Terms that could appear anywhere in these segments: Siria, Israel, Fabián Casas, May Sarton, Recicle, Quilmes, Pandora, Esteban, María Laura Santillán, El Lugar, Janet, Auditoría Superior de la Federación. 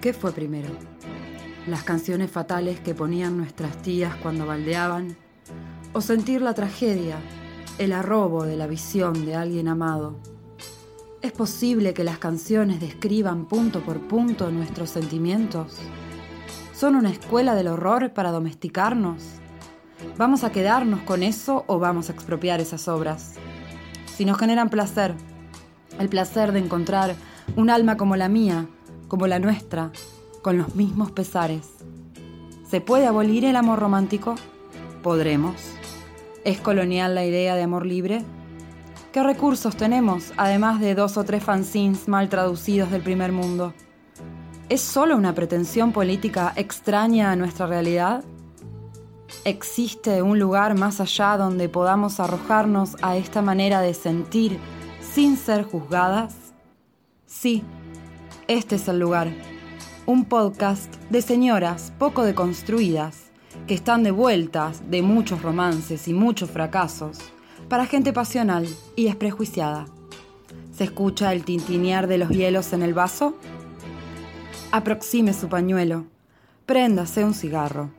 ¿Qué fue primero? ¿Las canciones fatales que ponían nuestras tías cuando baldeaban? ¿O sentir la tragedia, el arrobo de la visión de alguien amado? ¿Es posible que las canciones describan punto por punto nuestros sentimientos? ¿Son una escuela del horror para domesticarnos? ¿Vamos a quedarnos con eso o vamos a expropiar esas obras? Si nos generan placer, el placer de encontrar un alma como la mía, como la nuestra, con los mismos pesares. ¿Se puede abolir el amor romántico? ¿Podremos? ¿Es colonial la idea de amor libre? ¿Qué recursos tenemos, además de 2 o 3 fanzines mal traducidos del primer mundo? ¿Es solo una pretensión política extraña a nuestra realidad? ¿Existe un lugar más allá donde podamos arrojarnos a esta manera de sentir sin ser juzgadas? Sí, este es el lugar. Un podcast de señoras poco deconstruidas, que están de vueltas de muchos romances y muchos fracasos, para gente pasional y desprejuiciada. ¿Se escucha el tintinear de los hielos en el vaso? Aproxime su pañuelo, préndase un cigarro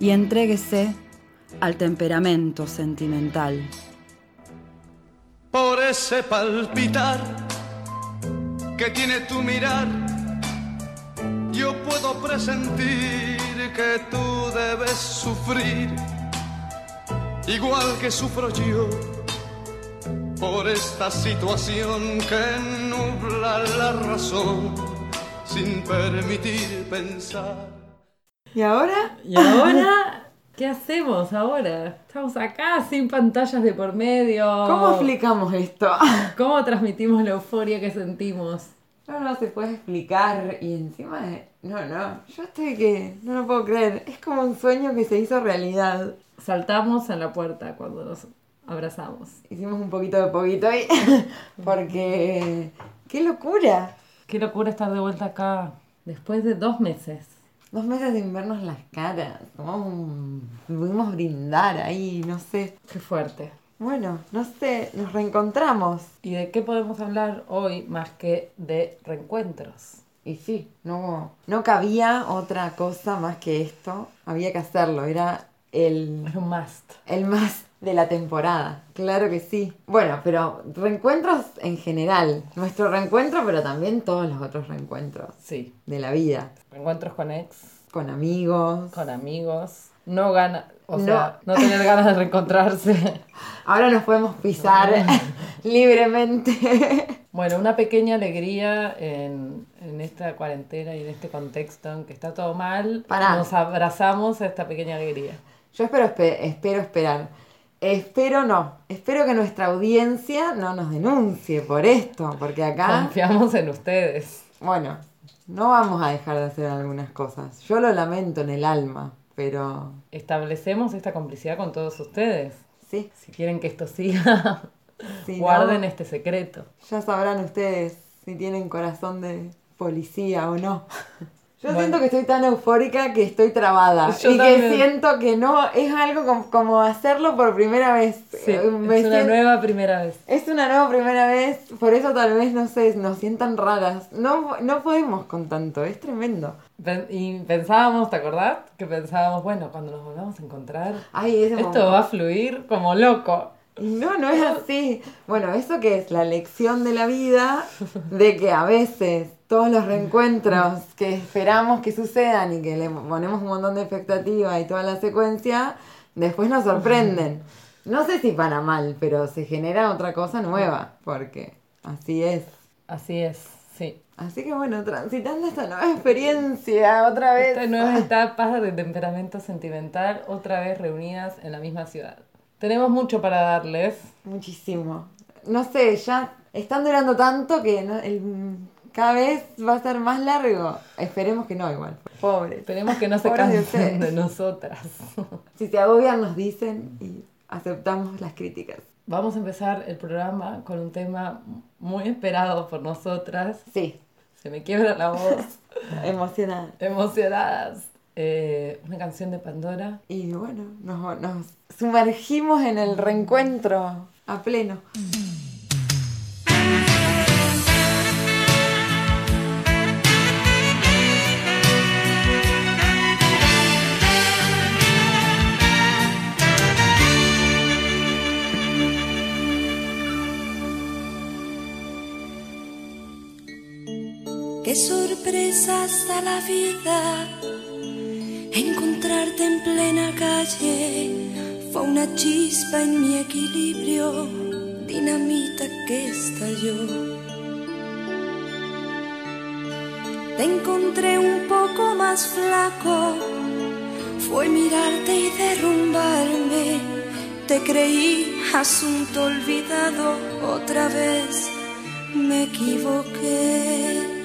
y entréguese al temperamento sentimental. Por ese palpitar que tiene tu mirar, yo puedo presentir que tú debes sufrir, igual que sufro yo, por esta situación que nubla la razón, sin permitir pensar. ¿Y ahora? ¿Y ahora? ¿Qué hacemos ahora? Estamos acá sin pantallas de por medio. ¿Cómo explicamos esto? ¿Cómo transmitimos la euforia que sentimos? No se puede explicar y encima de... No, yo estoy que... No lo puedo creer. Es como un sueño que se hizo realidad. Saltamos en la puerta cuando nos abrazamos. Hicimos un poquito de poquito ahí porque... ¡Qué locura! ¡Qué locura estar de vuelta acá! Después de 2 meses. 2 meses sin vernos las caras. Pudimos brindar ahí, no sé. ¡Qué fuerte! Bueno, no sé, nos reencontramos. ¿Y de qué podemos hablar hoy más que de reencuentros? Y sí, no cabía otra cosa más que esto. Había que hacerlo, era un must. El must de la temporada, claro que sí. Bueno, pero reencuentros en general. Nuestro reencuentro, pero también todos los otros reencuentros. Sí. De la vida. Reencuentros con ex. Con amigos. No gana... O sea, no tener ganas de reencontrarse. Ahora nos podemos pisar libremente. Bueno, una pequeña alegría en esta cuarentena y en este contexto en que está todo mal. Pará. Nos abrazamos a esta pequeña alegría. Yo espero esperar. Espero que nuestra audiencia no nos denuncie por esto, porque acá... Confiamos en ustedes. Bueno, no vamos a dejar de hacer algunas cosas. Yo lo lamento en el alma. Pero... establecemos esta complicidad con todos ustedes. Sí. Si quieren que esto siga, si guarden este secreto. Ya sabrán ustedes si tienen corazón de policía o no. Yo siento que estoy tan eufórica que estoy trabada. Yo y también. Que siento que no, es algo como hacerlo por primera vez. Sí, nueva primera vez. Es una nueva primera vez, por eso tal vez, no sé, nos sientan raras. No podemos con tanto, es tremendo. Y pensábamos, ¿te acordás? Que pensábamos, bueno, cuando nos volvamos a encontrar, va a fluir como loco. No es así. Bueno, eso que es la lección de la vida, de que a veces todos los reencuentros que esperamos que sucedan y que le ponemos un montón de expectativa y toda la secuencia, después nos sorprenden. No sé si para mal, pero se genera otra cosa nueva, porque así es. Así es, sí. Así que bueno, transitando esta nueva experiencia, otra vez. Esta nueva etapa de temperamento sentimental, otra vez reunidas en la misma ciudad. Tenemos mucho para darles. Muchísimo. No sé, ya están durando tanto que cada vez va a ser más largo. Esperemos que no, igual. Pobre. Esperemos que no se cansen de nosotras. Si se agobian, nos dicen y aceptamos las críticas. Vamos a empezar el programa con un tema muy esperado por nosotras. Sí. Se me quiebra la voz. Emocionadas. Una canción de Pandora. Y bueno, nos sumergimos en el reencuentro a pleno. presas da la vida. Encontrarte en plena calle fue una chispa en mi equilibrio, dinamita que estalló. Te encontré un poco más flaco, fue mirarte y derrumbarme. Te creí asunto olvidado, otra vez me equivoqué.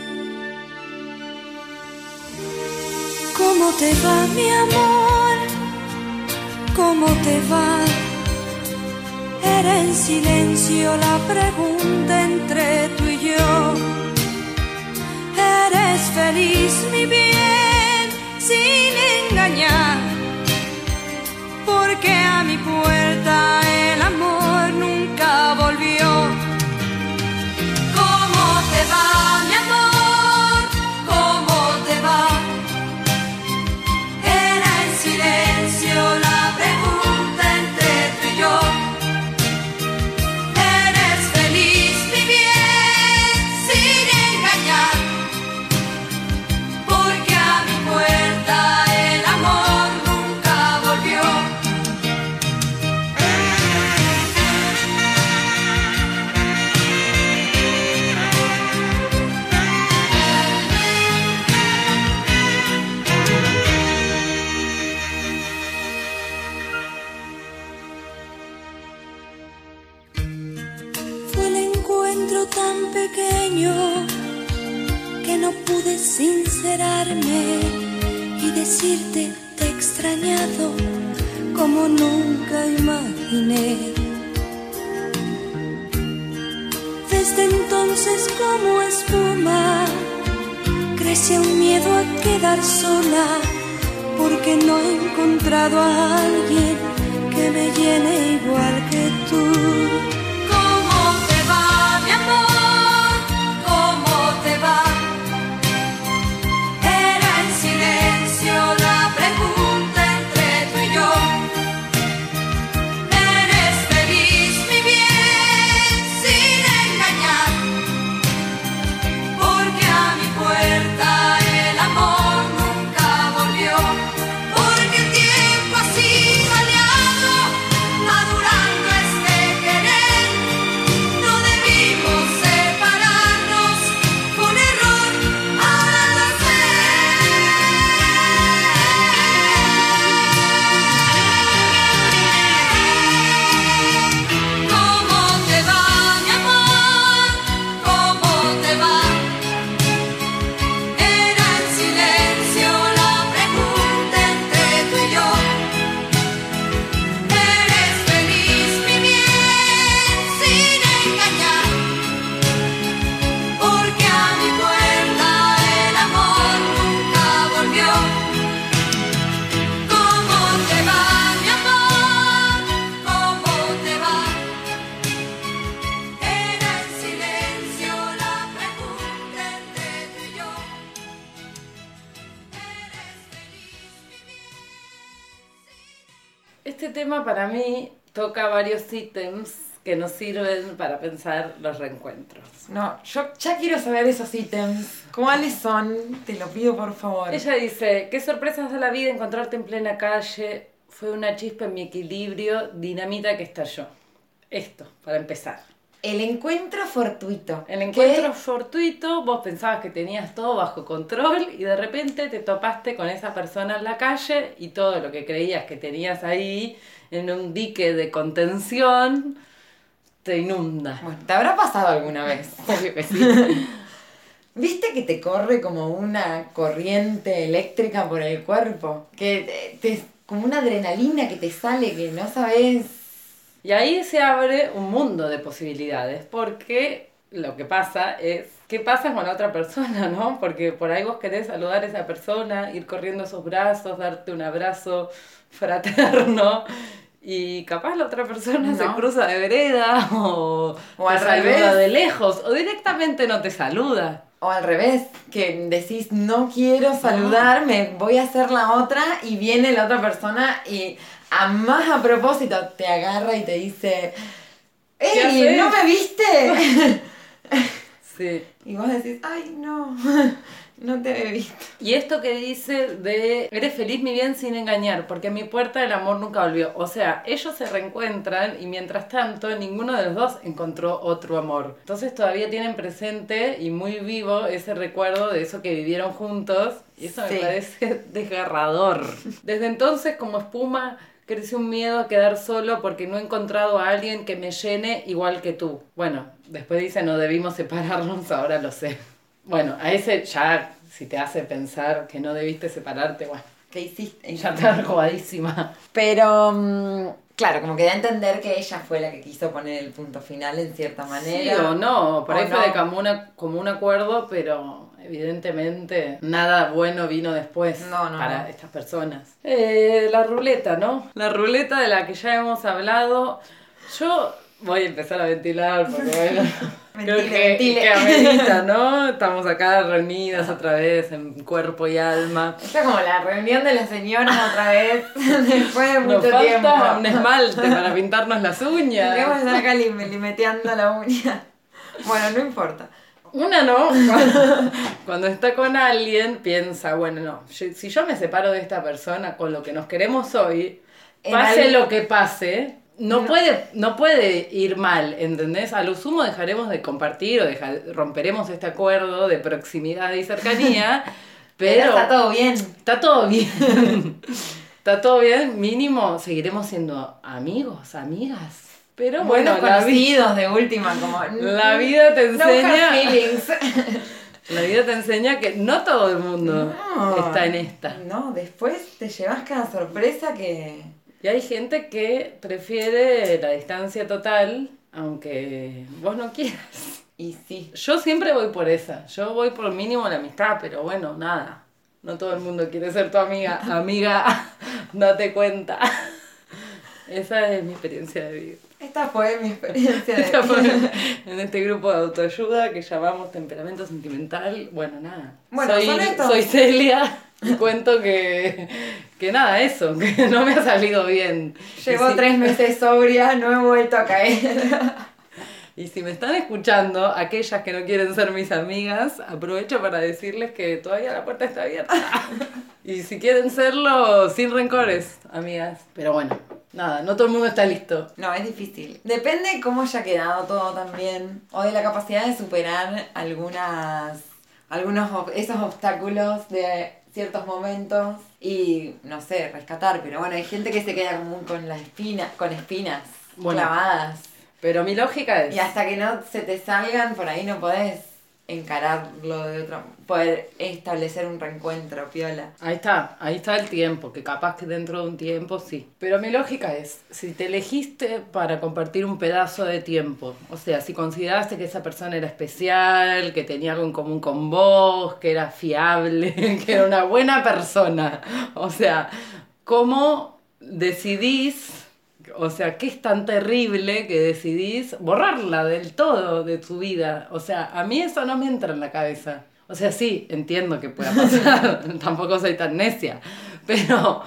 ¿Cómo te va, mi amor? ¿Cómo te va? Era en silencio la pregunta entre tú y yo. ¿Eres feliz, mi bien, sin engañar? Porque a mi puerta el amor nunca volvió. ¿Cómo te va, mi amor? ¿Cómo te va? Era en silencio la pregunta entre tú y yo. ¿Eres feliz, mi bien, sin engañar? Porque a mi puerta el amor nunca volvió. Fue el encuentro tan pequeño que no pude sincerarme y decirte te he extrañado como nunca imaginé. Desde entonces como espuma crece un miedo a quedar sola, porque no he encontrado a alguien que me llene igual que tú. Este tema para mí toca varios ítems que nos sirven para pensar los reencuentros. No, yo ya quiero saber esos ítems. ¿Cuáles son? Te lo pido, por favor. Ella dice, qué sorpresas da la vida, encontrarte en plena calle, fue una chispa en mi equilibrio, dinamita que estalló. Esto, para empezar. El encuentro fortuito. El encuentro fortuito, vos pensabas que tenías todo bajo control y de repente te topaste con esa persona en la calle y todo lo que creías que tenías ahí en un dique de contención te inunda. Bueno, ¿te habrá pasado alguna vez? Obvio que sí. ¿Viste que te corre como una corriente eléctrica por el cuerpo? Que te como una adrenalina que te sale que no sabés. Y ahí se abre un mundo de posibilidades, porque lo que pasa es, ¿qué pasa con la otra persona, no? Porque por ahí vos querés saludar a esa persona, ir corriendo a sus brazos, darte un abrazo fraterno, y capaz la otra persona no. Se cruza de vereda, o te al saluda revés. De lejos, o directamente no te saluda. O al revés, que decís, no quiero saludarme, voy a hacer la otra, y viene la otra persona y... A más a propósito, te agarra y te dice, ¡Ey, no me viste! Sí. Y vos decís, ¡ay, no! No te había visto. Y esto que dice de eres feliz mi bien sin engañar, porque a mi puerta el amor nunca volvió. O sea, ellos se reencuentran y mientras tanto ninguno de los dos encontró otro amor. Entonces todavía tienen presente y muy vivo ese recuerdo de eso que vivieron juntos. Y eso sí, me parece desgarrador. Desde entonces, como espuma, creció un miedo a quedar solo porque no he encontrado a alguien que me llene igual que tú. Bueno, después dice no debimos separarnos, ahora lo sé. Bueno, a ese ya, si te hace pensar que no debiste separarte, bueno, ¿qué hiciste? Ya está robadísima. Pero, claro, como que da a entender que ella fue la que quiso poner el punto final en cierta manera. Sí o no, por ahí fue de como un acuerdo, pero evidentemente nada bueno vino después para estas personas. La ruleta, ¿no? La ruleta de la que ya hemos hablado. Yo voy a empezar a ventilar porque bueno... Creo que amerita, ¿no? Estamos acá reunidas otra vez en cuerpo y alma. Esta es como la reunión de las señoras otra vez después de mucho tiempo. Nos falta un esmalte para pintarnos las uñas. Tenemos que estar acá limeteando la uña. Bueno, no importa. Una no, cuando está con alguien piensa, bueno, no, si yo me separo de esta persona con lo que nos queremos hoy, pase lo que pase... No puede ir mal, ¿entendés? A lo sumo dejaremos de compartir o romperemos este acuerdo de proximidad y cercanía, pero está todo bien. Está todo bien. Está todo bien, mínimo seguiremos siendo amigos, amigas. Pero bueno, conocidos de última, como la vida te enseña. No feelings. La vida te enseña que no todo el mundo está en esta. No, después te llevas cada sorpresa que... Y hay gente que prefiere la distancia total, aunque vos no quieras. Y sí. Yo siempre voy por esa. Yo voy por mínimo la amistad, pero bueno, nada. No todo el mundo quiere ser tu amiga. Amiga, date cuenta. Esa es mi experiencia de vida. Esta fue mi experiencia de vida. En este grupo de autoayuda que llamamos temperamento sentimental. Bueno, nada. Bueno, soy Celia. Cuento que nada, eso, que no me ha salido bien. Llevo 3 meses sobria, no he vuelto a caer. Y si me están escuchando, aquellas que no quieren ser mis amigas, aprovecho para decirles que todavía la puerta está abierta. Y si quieren serlo, sin rencores, amigas. Pero bueno, nada, no todo el mundo está listo. No, es difícil. Depende cómo haya quedado todo también, o de la capacidad de superar esos obstáculos de... ciertos momentos y, no sé, rescatar. Pero bueno, hay gente que se queda como con las espinas, clavadas. Pero mi lógica es... Y hasta que no se te salgan, por ahí no podés encararlo de otra... Poder establecer un reencuentro, piola. Ahí está el tiempo, que capaz que dentro de un tiempo sí. Pero mi lógica es, si te elegiste para compartir un pedazo de tiempo, o sea, si consideraste que esa persona era especial, que tenía algo en común con vos, que era fiable, que era una buena persona, o sea, ¿cómo decidís? O sea, ¿qué es tan terrible que decidís borrarla del todo de tu vida? O sea, a mí eso no me entra en la cabeza. O sea, sí, entiendo que pueda pasar, tampoco soy tan necia, pero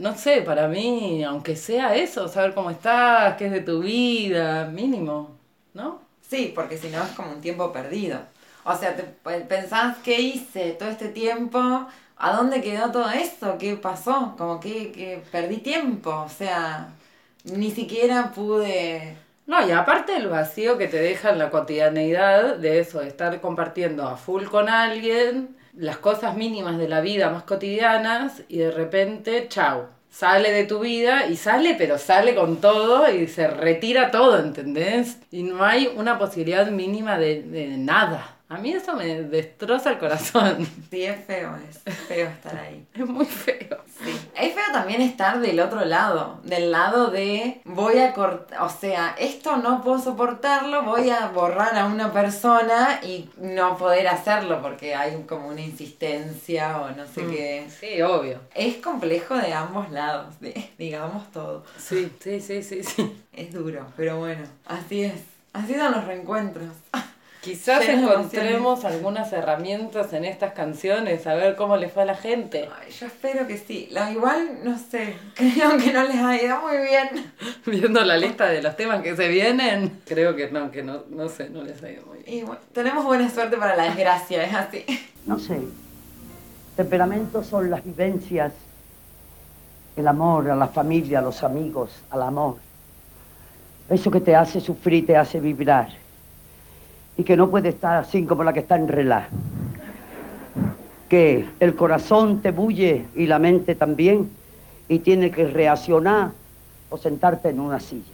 no sé, para mí, aunque sea eso, saber cómo estás, qué es de tu vida, mínimo, ¿no? Sí, porque si no es como un tiempo perdido. O sea, pensás, ¿qué hice todo este tiempo? ¿A dónde quedó todo eso? ¿Qué pasó? Como que perdí tiempo, o sea, ni siquiera pude... No, y aparte el vacío que te deja en la cotidianeidad de eso, de estar compartiendo a full con alguien, las cosas mínimas de la vida más cotidianas, y de repente, chau, sale de tu vida, y sale, pero sale con todo, y se retira todo, ¿entendés? Y no hay una posibilidad mínima de nada. A mí eso me destroza el corazón. Sí, es feo estar ahí. Es muy feo. Sí. Es feo también estar del otro lado, del lado de voy a cortar, o sea, esto no puedo soportarlo, voy a borrar a una persona y no poder hacerlo porque hay como una insistencia o no sé qué. Sí, obvio. Es complejo de ambos lados, digamos todo. Sí. Es duro, pero bueno, así es. Así son los reencuentros. Quizás sí, encontremos algunas herramientas en estas canciones, a ver cómo les fue a la gente. Ay, yo espero que sí. Igual, no sé, creo que no les ha ido muy bien. Viendo la lista de los temas que se vienen, creo que no, no les ha ido muy bien. Y bueno, tenemos buena suerte para la desgracia, es así. No sé, temperamentos son las vivencias, el amor a la familia, a los amigos, al amor. Eso que te hace sufrir, te hace vibrar. Y que no puede estar así como la que está en relá. Que el corazón te bulle y la mente también, y tiene que reaccionar o sentarte en una silla.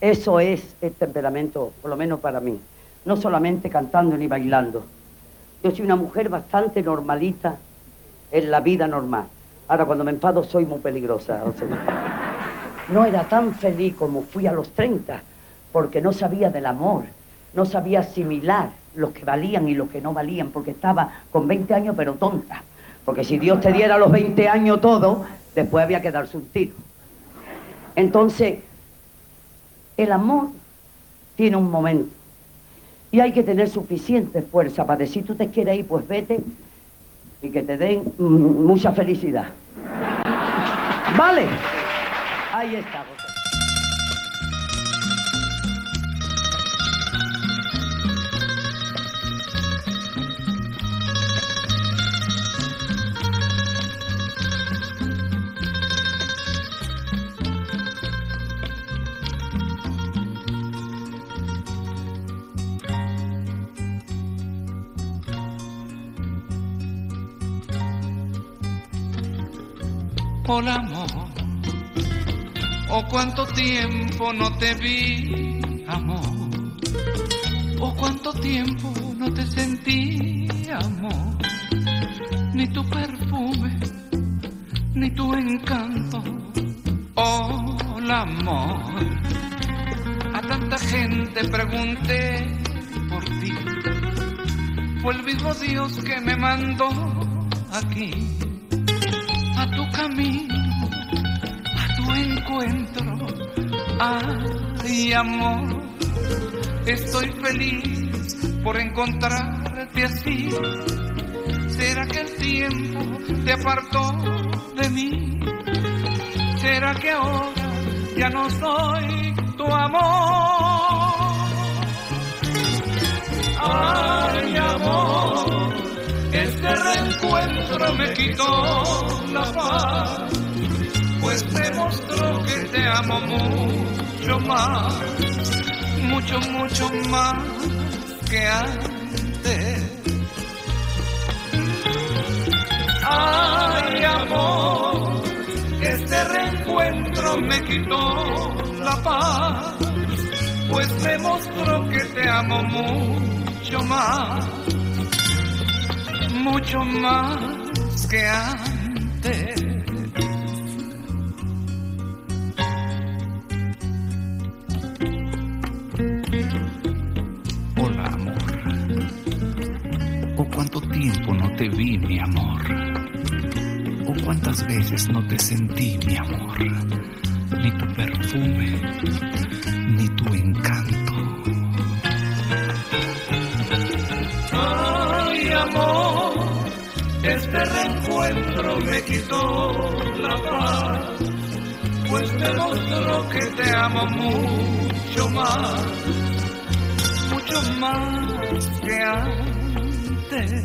Eso es el temperamento, por lo menos para mí. No solamente cantando ni bailando. Yo soy una mujer bastante normalita en la vida normal. Ahora, cuando me enfado, soy muy peligrosa. O sea, no era tan feliz como fui a los 30, porque no sabía del amor. No sabía asimilar los que valían y los que no valían, porque estaba con 20 años pero tonta. Porque si Dios te diera a los 20 años todo, después había que darse un tiro. Entonces, el amor tiene un momento. Y hay que tener suficiente fuerza para decir, tú te quieres ir, pues vete y que te den mucha felicidad. ¿Vale? Ahí está. Hola amor, oh cuánto tiempo no te vi, amor, oh cuánto tiempo no te sentí, amor, ni tu perfume, ni tu encanto, hola amor, a tanta gente pregunté por ti, fue el mismo Dios que me mandó aquí. A tu camino, a tu encuentro, ay amor, estoy feliz por encontrarte así. ¿Será que el tiempo te apartó de mí? ¿Será que ahora ya no soy tu amor? Ay amor, este reencuentro me quitó la paz, pues me mostró que te amo mucho más, mucho, mucho más que antes. Ay, amor, este reencuentro me quitó la paz, pues me mostró que te amo mucho más, mucho más que antes. Hola amor, oh cuánto tiempo no te vi mi amor, oh cuántas veces no te sentí mi amor, ni tu perfume, ni tu encanto. Ay amor, este reencuentro me quitó la paz, pues me mostró que te amo mucho más que antes.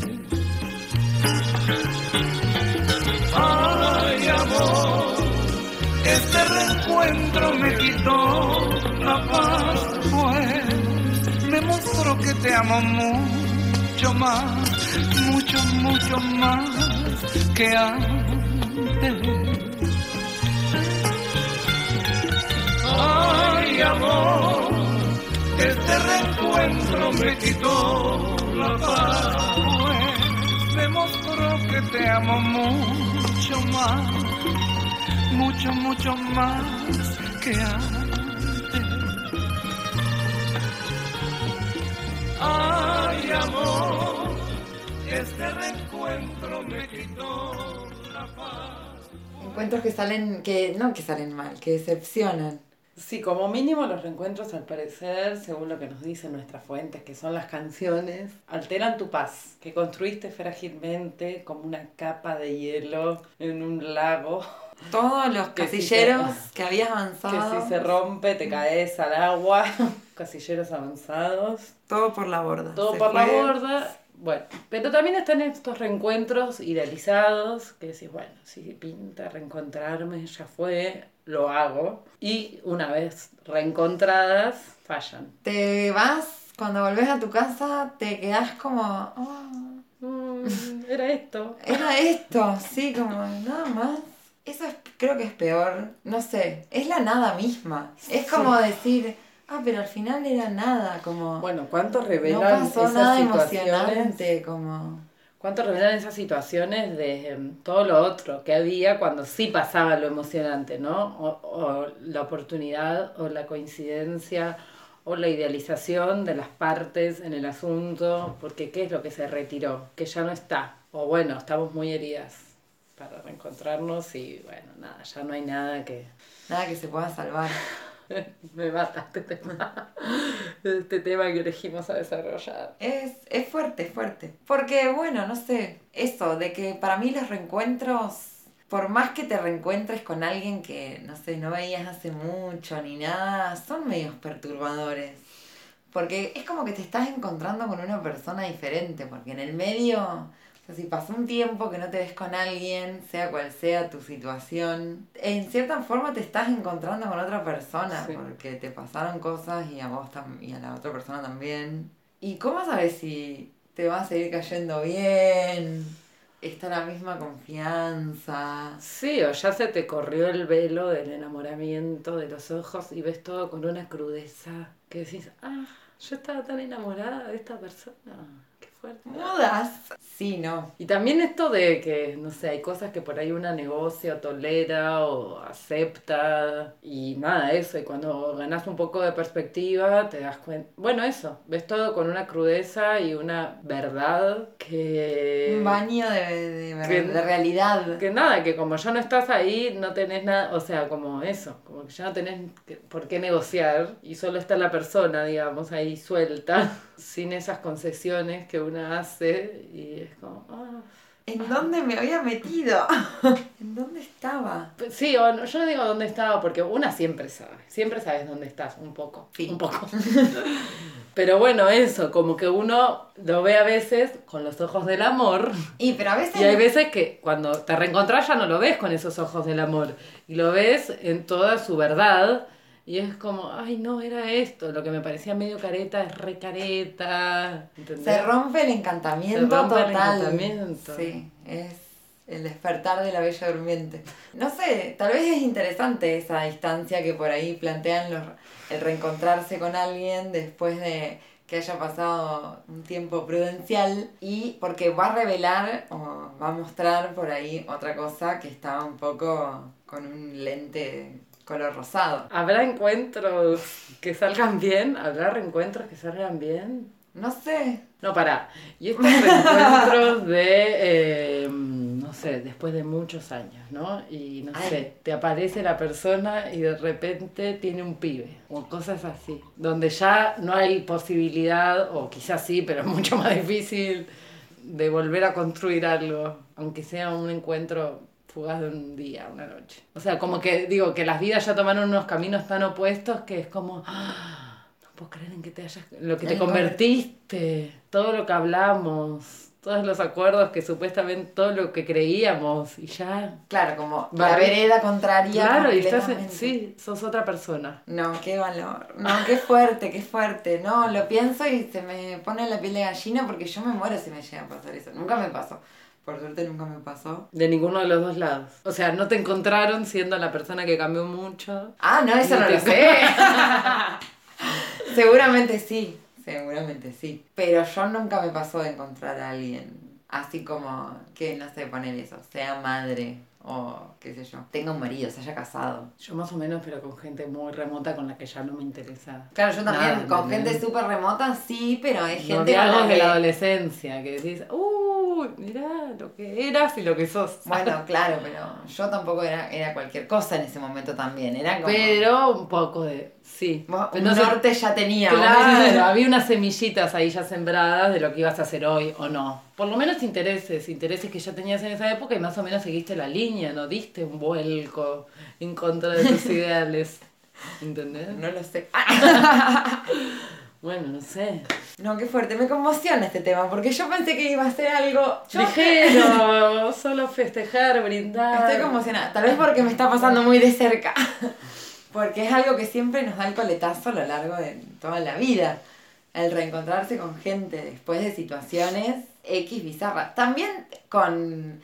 Ay, amor, este reencuentro me quitó la paz, pues me mostró que te amo mucho más, mucho, mucho más que antes. Ay, amor, este reencuentro me quitó la paz, pues me mostró que te amo mucho más, mucho, mucho más que antes. Ay, amor, este reencuentro me quitó la paz. Encuentros que salen mal, que decepcionan. Sí, como mínimo los reencuentros, al parecer, según lo que nos dicen nuestras fuentes, que son las canciones, alteran tu paz, que construiste frágilmente como una capa de hielo en un lago. Todos los casilleros que habías avanzado. Que si se rompe te caes al agua. Casilleros avanzados. Todo por la borda. Todo por la borda. Bueno, pero también están estos reencuentros idealizados, que decís, bueno, si pinta reencontrarme, ya fue, lo hago. Y una vez reencontradas, fallan. Te vas, cuando volvés a tu casa, te quedás como... Oh, era esto. Era esto, sí, como nada más. Eso es, creo que es peor, no sé, es la nada misma. Es como decir... Ah, pero al final era nada, como... Bueno, ¿cuánto revelan esas situaciones? No pasó nada emocionante, como... ¿Cuánto revelan esas situaciones de todo lo otro que había cuando sí pasaba lo emocionante, ¿no? O la oportunidad, o la coincidencia, o la idealización de las partes en el asunto, porque ¿qué es lo que se retiró? Que ya no está. O bueno, estamos muy heridas para reencontrarnos y bueno, nada, ya no hay nada que... Nada que se pueda salvar. Me mata este tema que elegimos a desarrollar. Es fuerte, fuerte. Porque, bueno, no sé, eso, de que para mí los reencuentros, por más que te reencuentres con alguien que, no sé, no veías hace mucho ni nada, son medios perturbadores. Porque es como que te estás encontrando con una persona diferente, porque en el medio, o sea, si pasó un tiempo que no te ves con alguien, sea cual sea tu situación, en cierta forma te estás encontrando con otra persona, sí. Porque te pasaron cosas y a vos y a la otra persona también. ¿Y cómo sabes si te va a seguir cayendo bien? ¿Está la misma confianza? Sí, o ya se te corrió el velo del enamoramiento de los ojos y ves todo con una crudeza que decís, ah, yo estaba tan enamorada de esta persona. Fuerte. Mudas. Sí, no. Y también esto de que, no sé, hay cosas que por ahí una negocia, tolera o acepta y nada, eso. Y cuando ganás un poco de perspectiva te das cuenta. Bueno, eso. Ves todo con una crudeza y una verdad que... Un baño de realidad. Que nada, que como ya no estás ahí, no tenés nada, o sea, como eso. Como que ya no tenés por qué negociar y solo está la persona, digamos, ahí suelta, sin esas concesiones que una hace y es como... Oh, ¿en dónde me había metido? ¿En dónde estaba? Sí, o no, yo no digo dónde estaba porque una siempre sabe. Siempre sabes dónde estás, un poco. Sí. Un poco. Pero bueno, eso, como que uno lo ve a veces con los ojos del amor. Y pero a veces... Y hay veces que cuando te reencontrás ya no lo ves con esos ojos del amor. Y lo ves en toda su verdad. Y es como, ay no, era esto, lo que me parecía medio careta es re careta. ¿Entendés? Se rompe el encantamiento total. El encantamiento. Sí, es el despertar de la bella durmiente. No sé, tal vez es interesante esa distancia que por ahí plantean el reencontrarse con alguien después de que haya pasado un tiempo prudencial. Y porque va a revelar o va a mostrar por ahí otra cosa que estaba un poco con un lente... color rosado. ¿Habrá encuentros que salgan bien? ¿Habrá reencuentros que salgan bien? No sé. No, pará. Y estos reencuentros de, no sé, después de muchos años, ¿no? Y no sé, te aparece la persona y de repente tiene un pibe. O cosas así. Donde ya no hay posibilidad, o quizás sí, pero es mucho más difícil de volver a construir algo. Aunque sea un encuentro... fugaz de un día, una noche. O sea, como que, digo, que las vidas ya tomaron unos caminos tan opuestos que es como... ¡Ah! No puedo creer en que te hayas... Lo que te convertiste, todo lo que hablamos, todos los acuerdos que supuestamente... Todo lo que creíamos y ya... Claro, como la vereda contraria. Claro, y estás... Sí, sos otra persona. No, qué valor. No, qué fuerte, qué fuerte. No, lo pienso y se me pone la piel de gallina porque yo me muero si me llega a pasar eso. Nunca me pasó. Por suerte nunca me pasó. De ninguno de los dos lados. O sea, no te encontraron siendo la persona que cambió mucho. Ah, no, eso no lo sé. Seguramente sí. Seguramente sí. Pero yo nunca me pasó de encontrar a alguien. Así como que, no sé, poner eso. Sea madre o qué sé yo. Tenga un marido, se haya casado. Yo más o menos, pero con gente muy remota con la que ya no me interesaba. Claro, yo también con gente súper remota, sí, pero hay gente... No, algo de la adolescencia que decís... uy, mirá lo que eras y lo que sos. Bueno, claro, pero yo tampoco era cualquier cosa en ese momento también. Era como... Pero un poco de, sí. Un norte ya tenía. Claro, había unas semillitas ahí ya sembradas de lo que ibas a hacer hoy o no. Por lo menos intereses que ya tenías en esa época y más o menos seguiste la línea, no diste un vuelco en contra de tus ideales. ¿Entendés? No lo sé. Bueno, no sé. No, qué fuerte. Me conmociona este tema, porque yo pensé que iba a ser algo... ligero, solo festejar, brindar. Estoy conmocionada. Tal vez porque me está pasando muy de cerca. Porque es algo que siempre nos da el coletazo a lo largo de toda la vida. El reencontrarse con gente después de situaciones X bizarras. También con,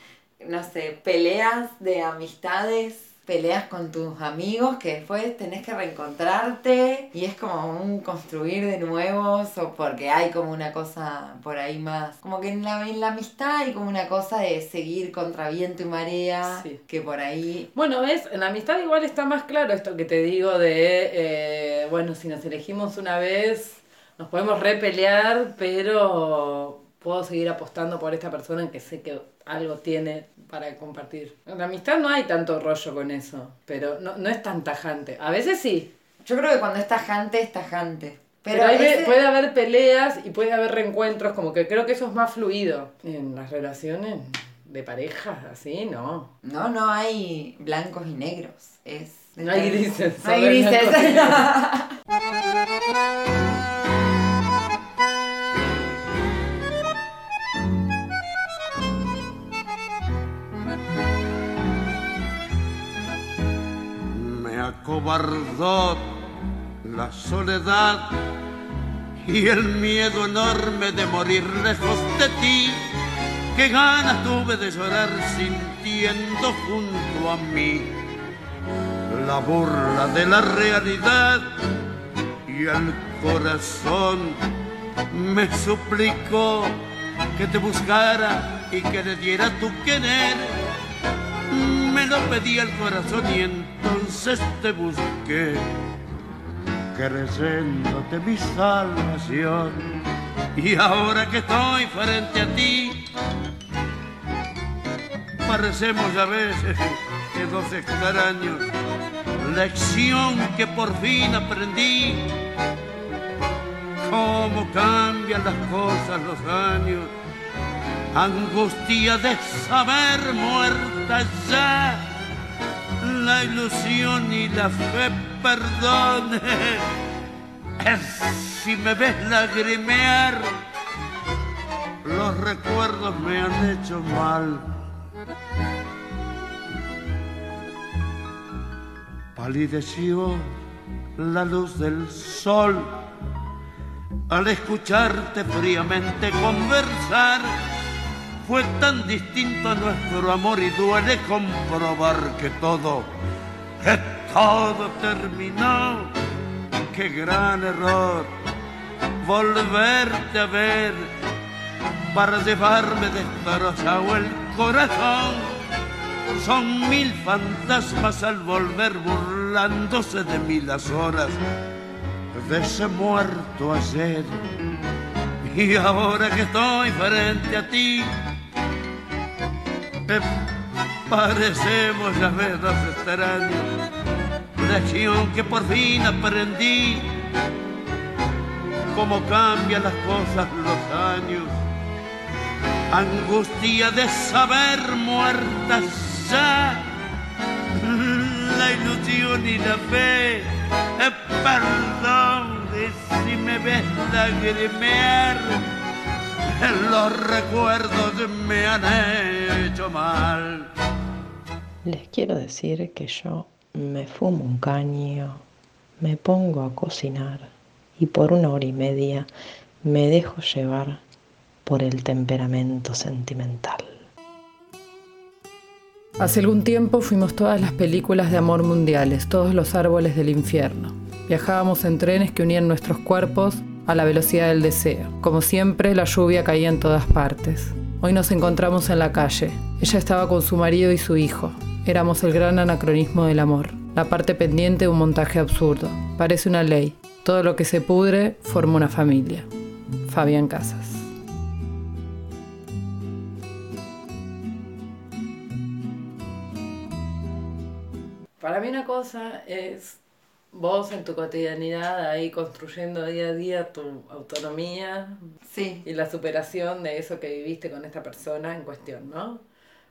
no sé, peleas de amistades. Peleas con tus amigos que después tenés que reencontrarte y es como un construir de nuevos, o porque hay como una cosa por ahí más, como que en la amistad hay como una cosa de seguir contra viento y marea, sí. Que por ahí... Bueno, ves, en la amistad igual está más claro esto que te digo de, bueno, si nos elegimos una vez nos podemos repelear, pero puedo seguir apostando por esta persona en que sé que algo tiene para compartir. En la amistad no hay tanto rollo con eso, pero no es tan tajante. A veces sí. Yo creo que cuando es tajante, es tajante. Pero puede haber peleas y puede haber reencuentros, como que creo que eso es más fluido. En las relaciones de pareja, así, no. No hay blancos y negros. No hay grises. No hay grises. Cobardó la soledad y el miedo enorme de morir lejos de ti. Qué ganas tuve de llorar sintiendo junto a mí la burla de la realidad, y el corazón me suplicó que te buscara y que le diera tu querer. Me lo pedí el corazón y entonces te busqué, creyéndote mi salvación. Y ahora que estoy frente a ti, parecemos a veces que dos extraños. Lección que por fin aprendí, cómo cambian las cosas, los años. Angustia de saber muerta ya, la ilusión y la fe, perdone. Si me ves lagrimear, los recuerdos me han hecho mal. Palideció la luz del sol al escucharte fríamente conversar. Fue tan distinto a nuestro amor y duele comprobar que todo terminó. Qué gran error volverte a ver para llevarme destrozado el corazón. Son mil fantasmas al volver burlándose de mí las horas de ese muerto ayer. Y ahora que estoy frente a ti, parecemos a ver dos extraños. Lección que por fin aprendí, cómo cambian las cosas, los años. Angustia de saber muerta ya, la ilusión y la fe. Perdón si me ves lagrimear, los recuerdos me han hecho mal. Les quiero decir que yo me fumo un caño, me pongo a cocinar y por 1 hora y media me dejo llevar por el temperamento sentimental. Hace algún tiempo fuimos todas las películas de amor mundiales, todos los árboles del infierno. Viajábamos en trenes que unían nuestros cuerpos a la velocidad del deseo. Como siempre, la lluvia caía en todas partes. Hoy nos encontramos en la calle. Ella estaba con su marido y su hijo. Éramos el gran anacronismo del amor, la parte pendiente de un montaje absurdo. Parece una ley. Todo lo que se pudre forma una familia. Fabián Casas. Para mí una cosa es vos en tu cotidianidad, ahí construyendo día a día tu autonomía, sí, y la superación de eso que viviste con esta persona en cuestión, ¿no?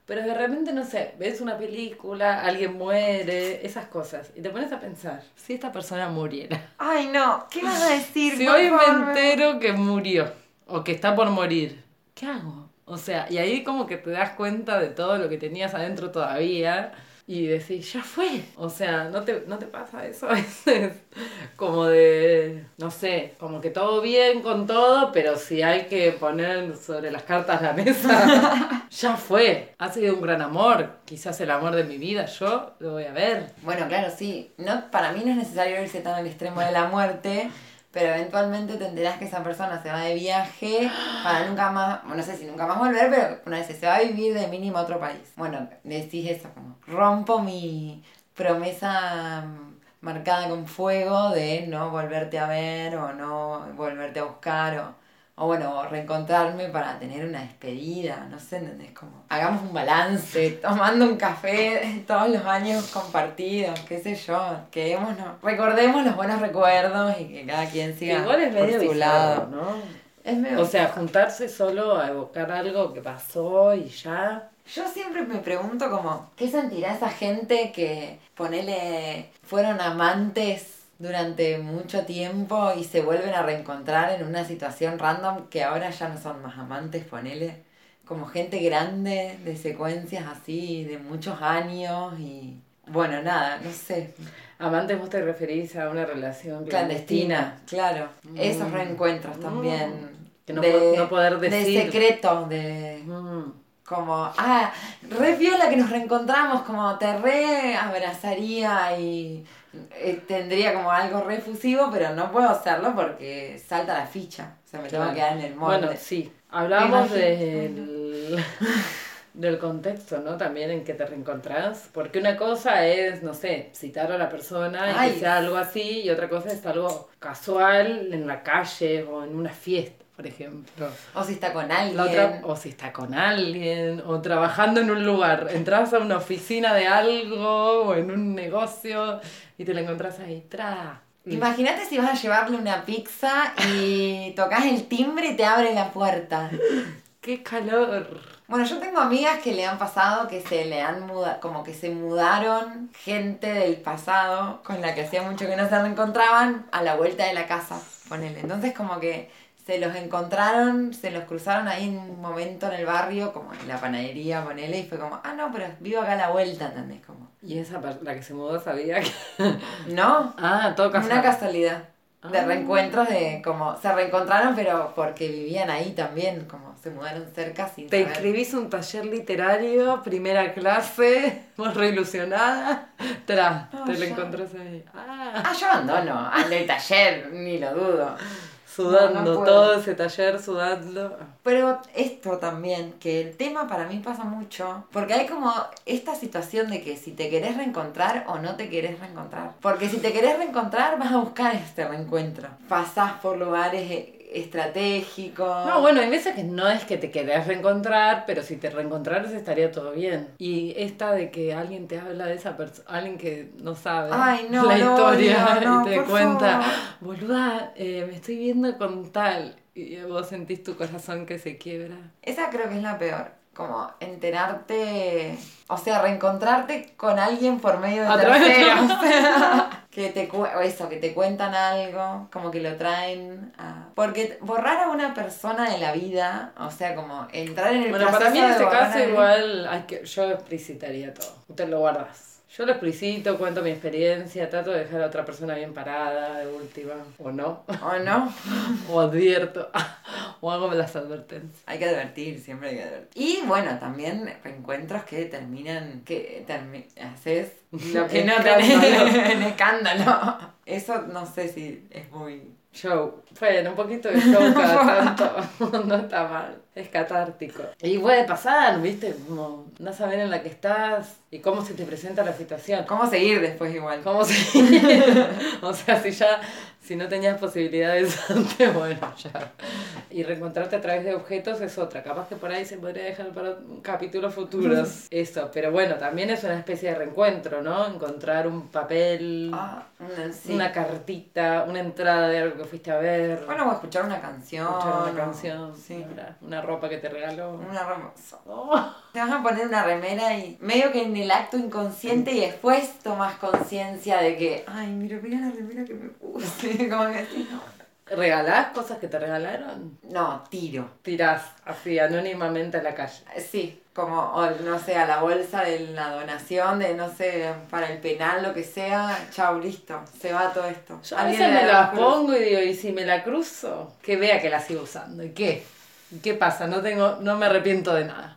Pero de repente, no sé, ves una película, alguien muere, esas cosas, y te pones a pensar, si esta persona muriera. Ay, no, ¿qué vas a decir? Si hoy me entero que murió, o que está por morir, ¿qué hago? O sea, y ahí como que te das cuenta de todo lo que tenías adentro todavía, y decís, ya fue. O sea, ¿no te pasa eso a veces? Como de, no sé, como que todo bien con todo, pero si hay que poner sobre las cartas la mesa, ya fue. Ha sido un gran amor, quizás el amor de mi vida, yo lo voy a ver. Bueno, claro, sí. No, para mí no es necesario irse tan al extremo de la muerte, pero eventualmente te enterás que esa persona se va de viaje para nunca más, bueno, no sé si nunca más volver, pero una vez se va a vivir de mínimo a otro país. Bueno, decís eso, como rompo mi promesa marcada con fuego de no volverte a ver o no volverte a buscar o bueno, reencontrarme para tener una despedida, no sé, ¿entendés? Como hagamos un balance, tomando un café todos los años compartidos, qué sé yo, quedémonos, recordemos los buenos recuerdos y que cada quien siga igual es medio por su lado, ¿no? Es medio, o sea, juntarse solo a evocar algo que pasó y ya. Yo siempre me pregunto como, ¿qué sentirá esa gente que, ponele, fueron amantes durante mucho tiempo y se vuelven a reencontrar en una situación random que ahora ya no son más amantes, ponele, como gente grande de secuencias así de muchos años y bueno, nada, no sé. Amantes, vos te referís a una relación clandestina. Claro, esos reencuentros también que no poder decir, de secreto, de como, re viola que nos reencontramos, como te re abrazaría y tendría como algo re efusivo, pero no puedo hacerlo porque salta la ficha, o sea, me tengo que quedar en el molde. Bueno, sí, hablábamos del contexto, ¿no? También en que te reencontrás, porque una cosa es, no sé, citar a la persona y que sea algo así, y otra cosa es algo casual en la calle o en una fiesta, por ejemplo. O si está con alguien. O trabajando en un lugar. Entrás a una oficina de algo o en un negocio y te la encontrás ahí. Imagínate si vas a llevarle una pizza y tocas el timbre y te abre la puerta. ¡Qué calor! Bueno, yo tengo amigas que le han pasado que se le han mudado, como que se mudaron gente del pasado con la que hacía mucho que no se reencontraban a la vuelta de la casa, ponele. Entonces como que se los encontraron, se los cruzaron ahí en un momento en el barrio, como en la panadería, ponele, y fue como, no, pero vivo acá a la vuelta, ¿entendés? Como, ¿y esa la que se mudó sabía que...? No. Todo casualidad. Una casualidad. De reencuentros de, como, se reencontraron, pero porque vivían ahí también, como, se mudaron cerca sin saber. Te inscribís un taller literario, primera clase, vos re ilusionada, te lo encontrás ahí. Yo abandono al del taller, ni lo dudo. Sudando, no todo ese taller sudando. Pero esto también, que el tema para mí pasa mucho, porque hay como esta situación de que si te querés reencontrar o no te querés reencontrar. Porque si te querés reencontrar, vas a buscar este reencuentro. Pasás por lugares estratégicos. No, bueno, hay veces que no es que te querés reencontrar, pero si te reencontraras estaría todo bien. Y esta de que alguien te habla de esa persona, alguien que no sabe la historia y te cuenta, boluda, me estoy viendo con tal, y vos sentís tu corazón que se quiebra. Esa creo que es la peor. Como enterarte, o sea, reencontrarte con alguien por medio de terceros. Que te cuentan algo, como que lo traen a... Porque borrar a una persona de la vida, o sea, como entrar en el proceso. Bueno, para mí en este caso igual yo explicitaría todo. Te lo guardas. Yo lo explicito, cuento mi experiencia, trato de dejar a otra persona bien parada de última. ¿O no? O advierto. O hago las advertencias. Hay que advertir, siempre hay que advertir. Y bueno, también reencuentros que terminan... haces lo que no tenés en escándalo. Eso no sé si es muy... Show. Bueno, un poquito de show cada tanto. No está mal. Es catártico. Y puede pasar, ¿viste? Como no saber en la que estás y cómo se te presenta la situación. ¿Cómo seguir después igual? ¿Cómo seguir? O sea, si no tenías posibilidades antes, bueno, ya. Y reencontrarte a través de objetos es otra. Capaz que por ahí se podría dejar para capítulos futuros. Eso, pero bueno, también es una especie de reencuentro, ¿no? Encontrar un papel, sí, una cartita, una entrada de algo que fuiste a ver. Bueno, o escuchar una canción. Escuchar una canción, sí. Una ropa que te regaló. Una ropa. Oh. Te vas a poner una remera y medio que en el acto inconsciente y después tomas conciencia de que, ay, mira, mira la remera que me puse. Como que así, no. ¿Regalás cosas que te regalaron? No, tiro. Tirás así anónimamente a la calle. Sí, como, no sé, a la bolsa de la donación, de no sé, para el penal, lo que sea. Chau, listo, se va todo esto. Yo a veces me las pongo y digo, ¿y si me la cruzo? Que vea que la sigo usando. ¿Y qué? ¿Qué pasa? No me arrepiento de nada.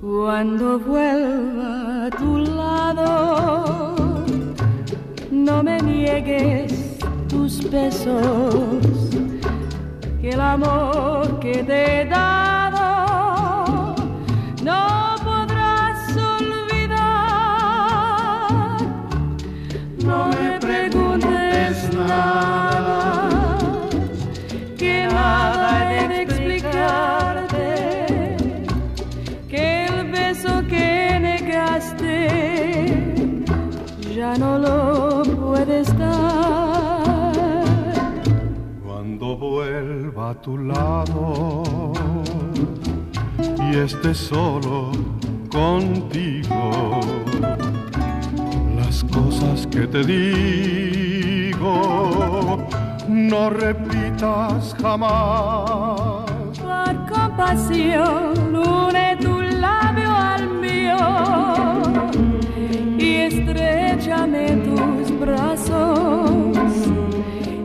Cuando vuelva a tu lado, no me niegues tus besos, que el amor que te he dado no podrás olvidar. No me preguntes nada, que nada he de explicar. Ya no lo puedes dar. Cuando vuelva a tu lado y esté solo contigo, las cosas que te digo no repitas jamás. Por compasión une tu labio al mío y estrechame tus brazos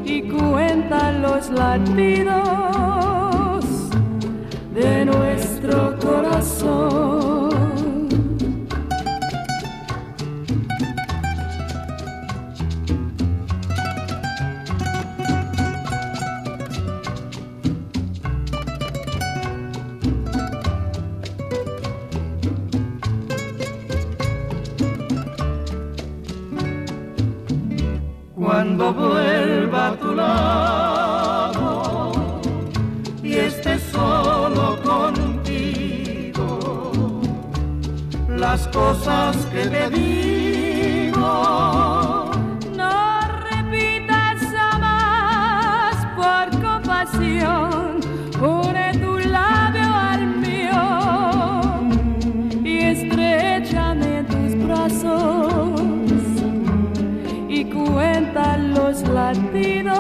y cuenta los latidos de nuestro corazón. Cuando vuelva a tu lado y esté solo contigo, las cosas que te digo no repitas jamás. Por compasión une tu labio al mío y estrechame tus brazos y cuenta los latidos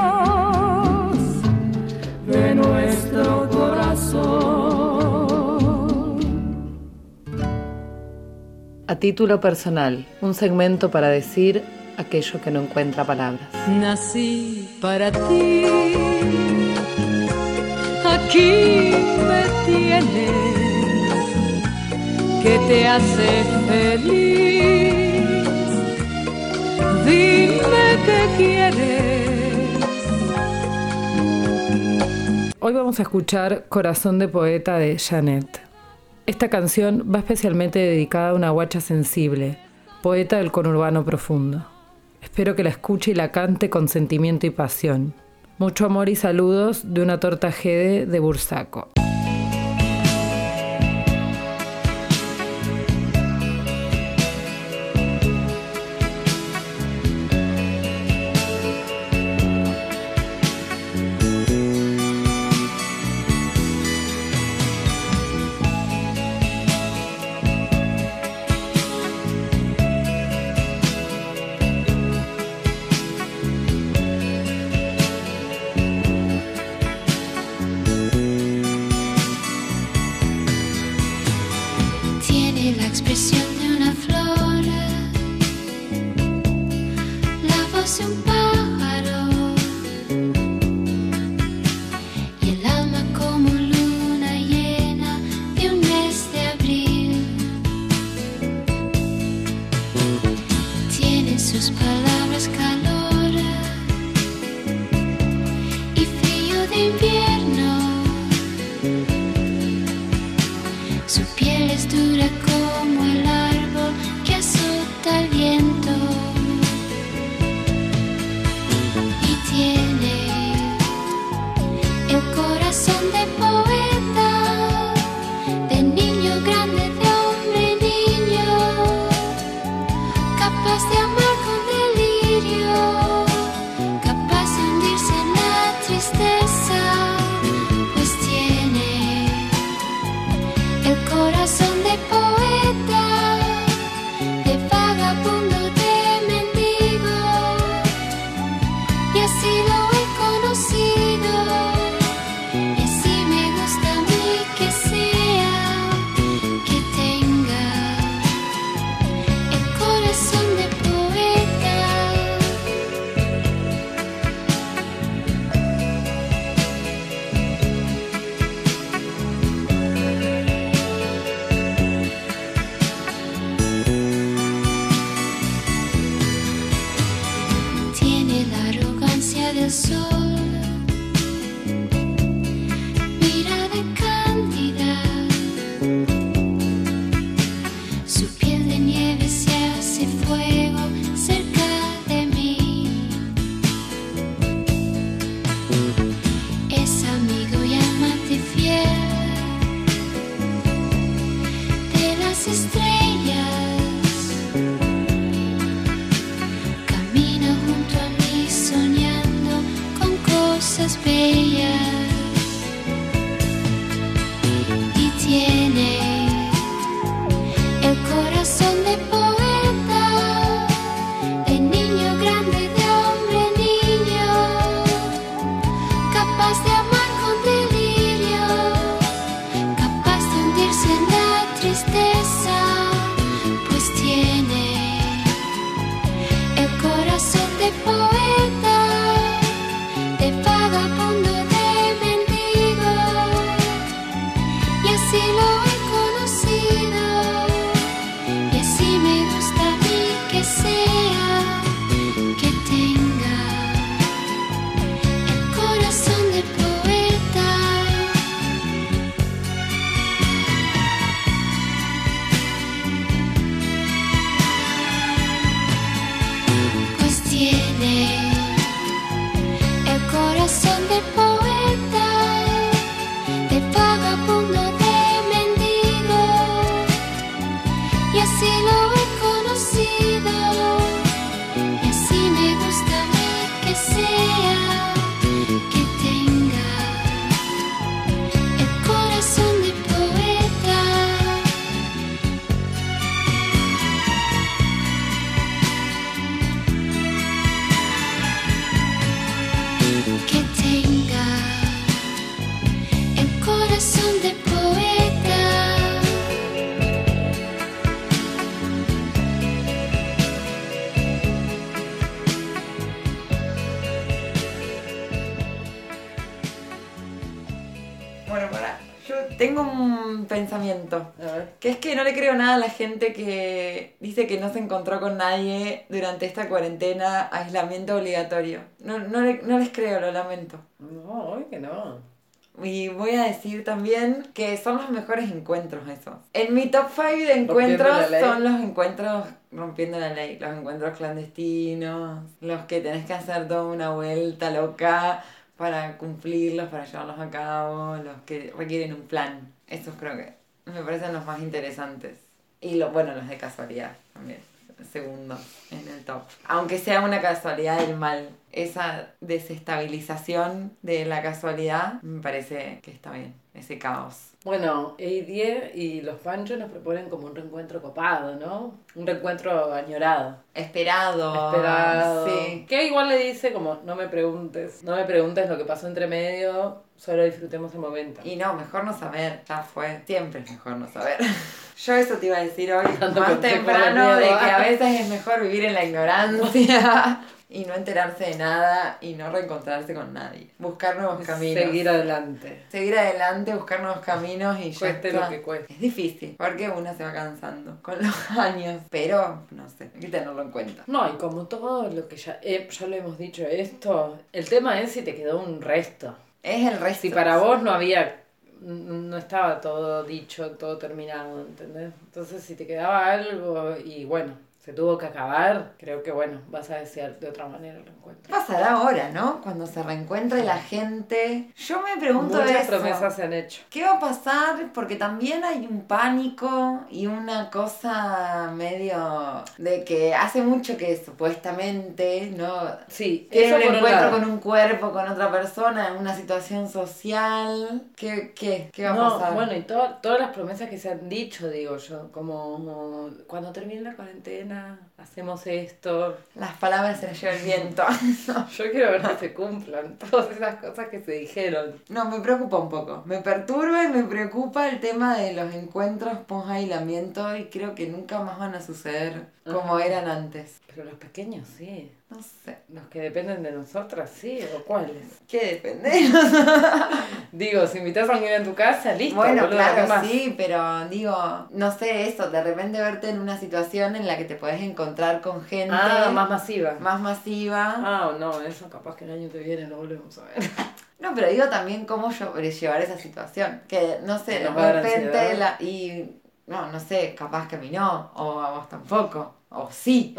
de nuestro corazón. A título personal, un segmento para decir aquello que no encuentra palabras. Nací para ti, aquí me tienes, que te hace feliz. Dime que quieres. Hoy vamos a escuchar Corazón de Poeta de Janet. Esta canción va especialmente dedicada a una guacha sensible, poeta del conurbano profundo. Espero que la escuche y la cante con sentimiento y pasión. Mucho amor y saludos de una torta Gede de Bursaco. Bueno, para... Yo tengo un pensamiento, a ver, que es que no le creo nada a la gente que dice que no se encontró con nadie durante esta cuarentena, aislamiento obligatorio. No les creo, lo lamento. No, obvio que no. Y voy a decir también que son los mejores encuentros esos. En mi top 5 de encuentros son los encuentros rompiendo la ley, los encuentros clandestinos, los que tenés que hacer toda una vuelta loca para cumplirlos, para llevarlos a cabo, los que requieren un plan. Estos creo que me parecen los más interesantes. Y los de casualidad también, segundo en el top. Aunque sea una casualidad del mal, esa desestabilización de la casualidad me parece que está bien, ese caos. Bueno, Edie y los Panchos nos proponen como un reencuentro copado, ¿no? Un reencuentro añorado. Esperado. Sí. Que igual le dice como, no me preguntes lo que pasó entre medio, solo disfrutemos el momento. Y no, mejor no saber, ya fue. Siempre es mejor no saber. Yo eso te iba a decir hoy, más temprano, de que a veces es mejor vivir en la ignorancia y no enterarse de nada y no reencontrarse con nadie. Buscar nuevos caminos. Seguir adelante, buscar nuevos caminos y ya cueste lo que cueste. Es difícil, porque uno se va cansando con los años, pero no sé, hay que tenerlo en cuenta. No, y como todo lo que ya lo hemos dicho esto, el tema es si te quedó un resto. Es el resto. Si para vos no estaba todo dicho, todo terminado, ¿entendés? Entonces si te quedaba algo y se tuvo que acabar, creo que vas a desear de otra manera el reencuentro. Pasará ahora, ¿no? Cuando se reencuentre la gente. Yo me pregunto eso. Muchas promesas se han hecho. ¿Qué va a pasar? Porque también hay un pánico y una cosa medio de que hace mucho que supuestamente, ¿no? Sí, tiene un encuentro con un cuerpo, con otra persona, en una situación social. ¿Qué va a pasar? Bueno, y todas las promesas que se han dicho, digo yo, como cuando termine la cuarentena, hacemos esto. Las palabras se las lleva el viento. Yo quiero ver que se cumplan todas esas cosas que se dijeron. No, me preocupa un poco. Me perturba y me preocupa el tema de los encuentros post aislamiento y creo que nunca más van a suceder como eran antes. Pero los pequeños sí. No sé. Los que dependen de nosotras, sí, o cuáles. ¿Qué dependen? Digo, si invitas a alguien en tu casa, listo. Bueno, claro, sí, pero digo, no sé eso, de repente verte en una situación en la que te podés encontrar con gente. Ah, más masiva. Ah, no, eso capaz que el año que viene lo volvemos a ver. No, pero digo también cómo yo llevar esa situación. Que, no sé, de repente no sé, capaz que a mí no, o a vos tampoco, o sí.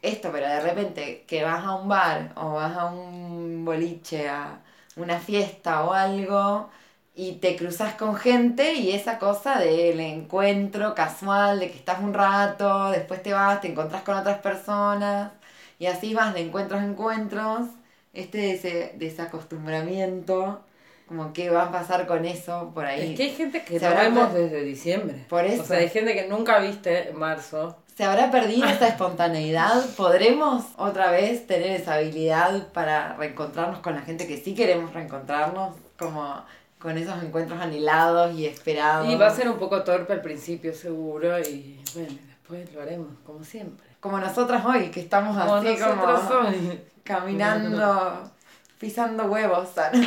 Esto, pero de repente que vas a un bar o vas a un boliche, a una fiesta o algo y te cruzas con gente y esa cosa del encuentro casual, de que estás un rato, después te vas, te encontrás con otras personas y así vas de encuentros a encuentros, desacostumbramiento. Como que vas a pasar con eso por ahí. Es que hay gente que no vemos desde diciembre. Por eso. O sea, hay gente que nunca viste en marzo. ¿Se habrá perdido esa espontaneidad? ¿Podremos otra vez tener esa habilidad para reencontrarnos con la gente que sí queremos reencontrarnos? Como con esos encuentros anhelados y esperados. Y va a ser un poco torpe al principio, seguro. Y después lo haremos, como siempre. Como nosotras hoy, que estamos como así como hoy. Caminando, pisando huevos, ¿sabes?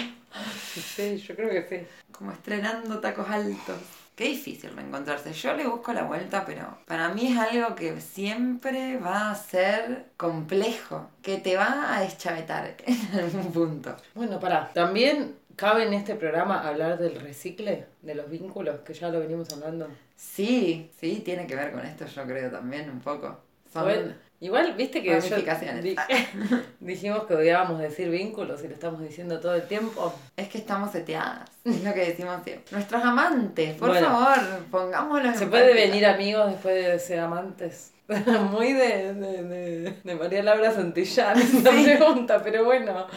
Sí, yo creo que sí. Como estrenando tacos altos. Qué difícil reencontrarse. Yo le busco la vuelta, pero para mí es algo que siempre va a ser complejo, que te va a deschavetar en algún punto. Bueno, pará. También cabe en este programa hablar del recicle, de los vínculos, que ya lo venimos hablando. Sí, tiene que ver con esto, yo creo también un poco. Igual, viste que dijimos que odiábamos decir vínculos y lo estamos diciendo todo el tiempo. Es que estamos seteadas, es lo que decimos siempre. Nuestros amantes, por favor, pongámoslos. Se puede venir amigos después de ser amantes. Muy de María Laura Santillán esta pregunta, pero yo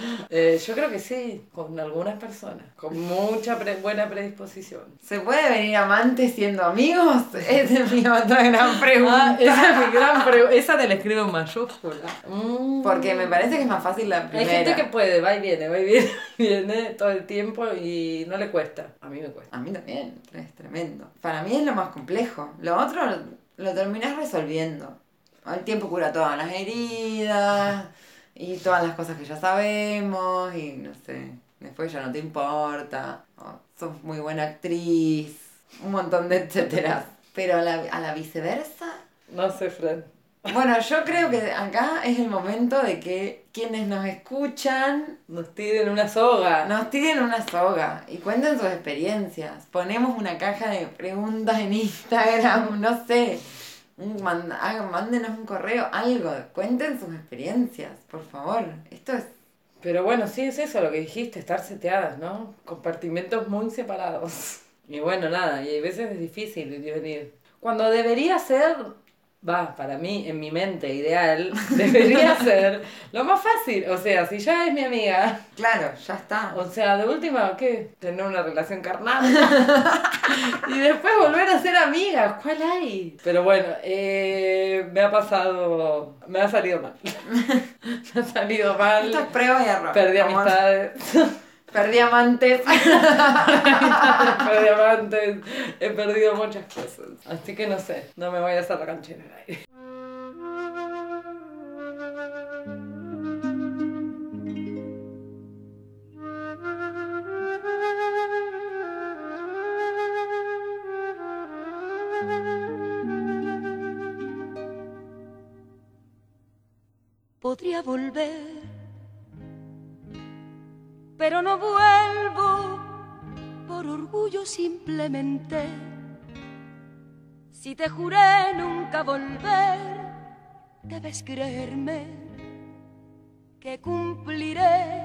creo que sí, con algunas personas, con mucha buena predisposición. ¿Se puede venir amantes siendo amigos? Esa es mi otra gran pregunta. Esa te la escribo en mayúscula. Porque me parece que es más fácil la primera. Hay gente que puede, va y viene todo el tiempo y no le cuesta. A mí me cuesta. A mí también, es tremendo. Para mí es lo más complejo. Lo otro lo terminás resolviendo. El tiempo cura todas las heridas y todas las cosas que ya sabemos y no sé. después ya no te importa, o sos muy buena actriz, un montón de etcéteras. Pero a la viceversa... No sé, Fran. Bueno, yo creo que acá es el momento de que quienes nos escuchan... Nos tiren una soga. Nos tiren una soga y cuenten sus experiencias. Ponemos una caja de preguntas en Instagram, no sé. Mándenos un correo, algo. Cuenten sus experiencias, por favor. Esto es... Pero bueno, sí es eso lo que dijiste, estar seteadas, ¿no? Compartimentos muy separados. Y bueno, nada, y hay veces es difícil ir y venir. Cuando debería ser... Va, para mí, en mi mente ideal, debería ser lo más fácil. O sea, si ya es mi amiga... Claro, ya está. O sea, de última, ¿qué? Tener una relación carnal. Y después volver a ser amigas. ¿Cuál hay? Pero bueno, me ha pasado... Me ha salido mal. Me ha salido mal. Esto es prueba y error. Perdí amistades. Perdí amantes. Perdí amantes. He perdido muchas cosas. Así que no sé. No me voy a hacer la canchera en el aire. Podría volver, pero no vuelvo por orgullo simplemente. Si te juré nunca volver, debes creerme que cumpliré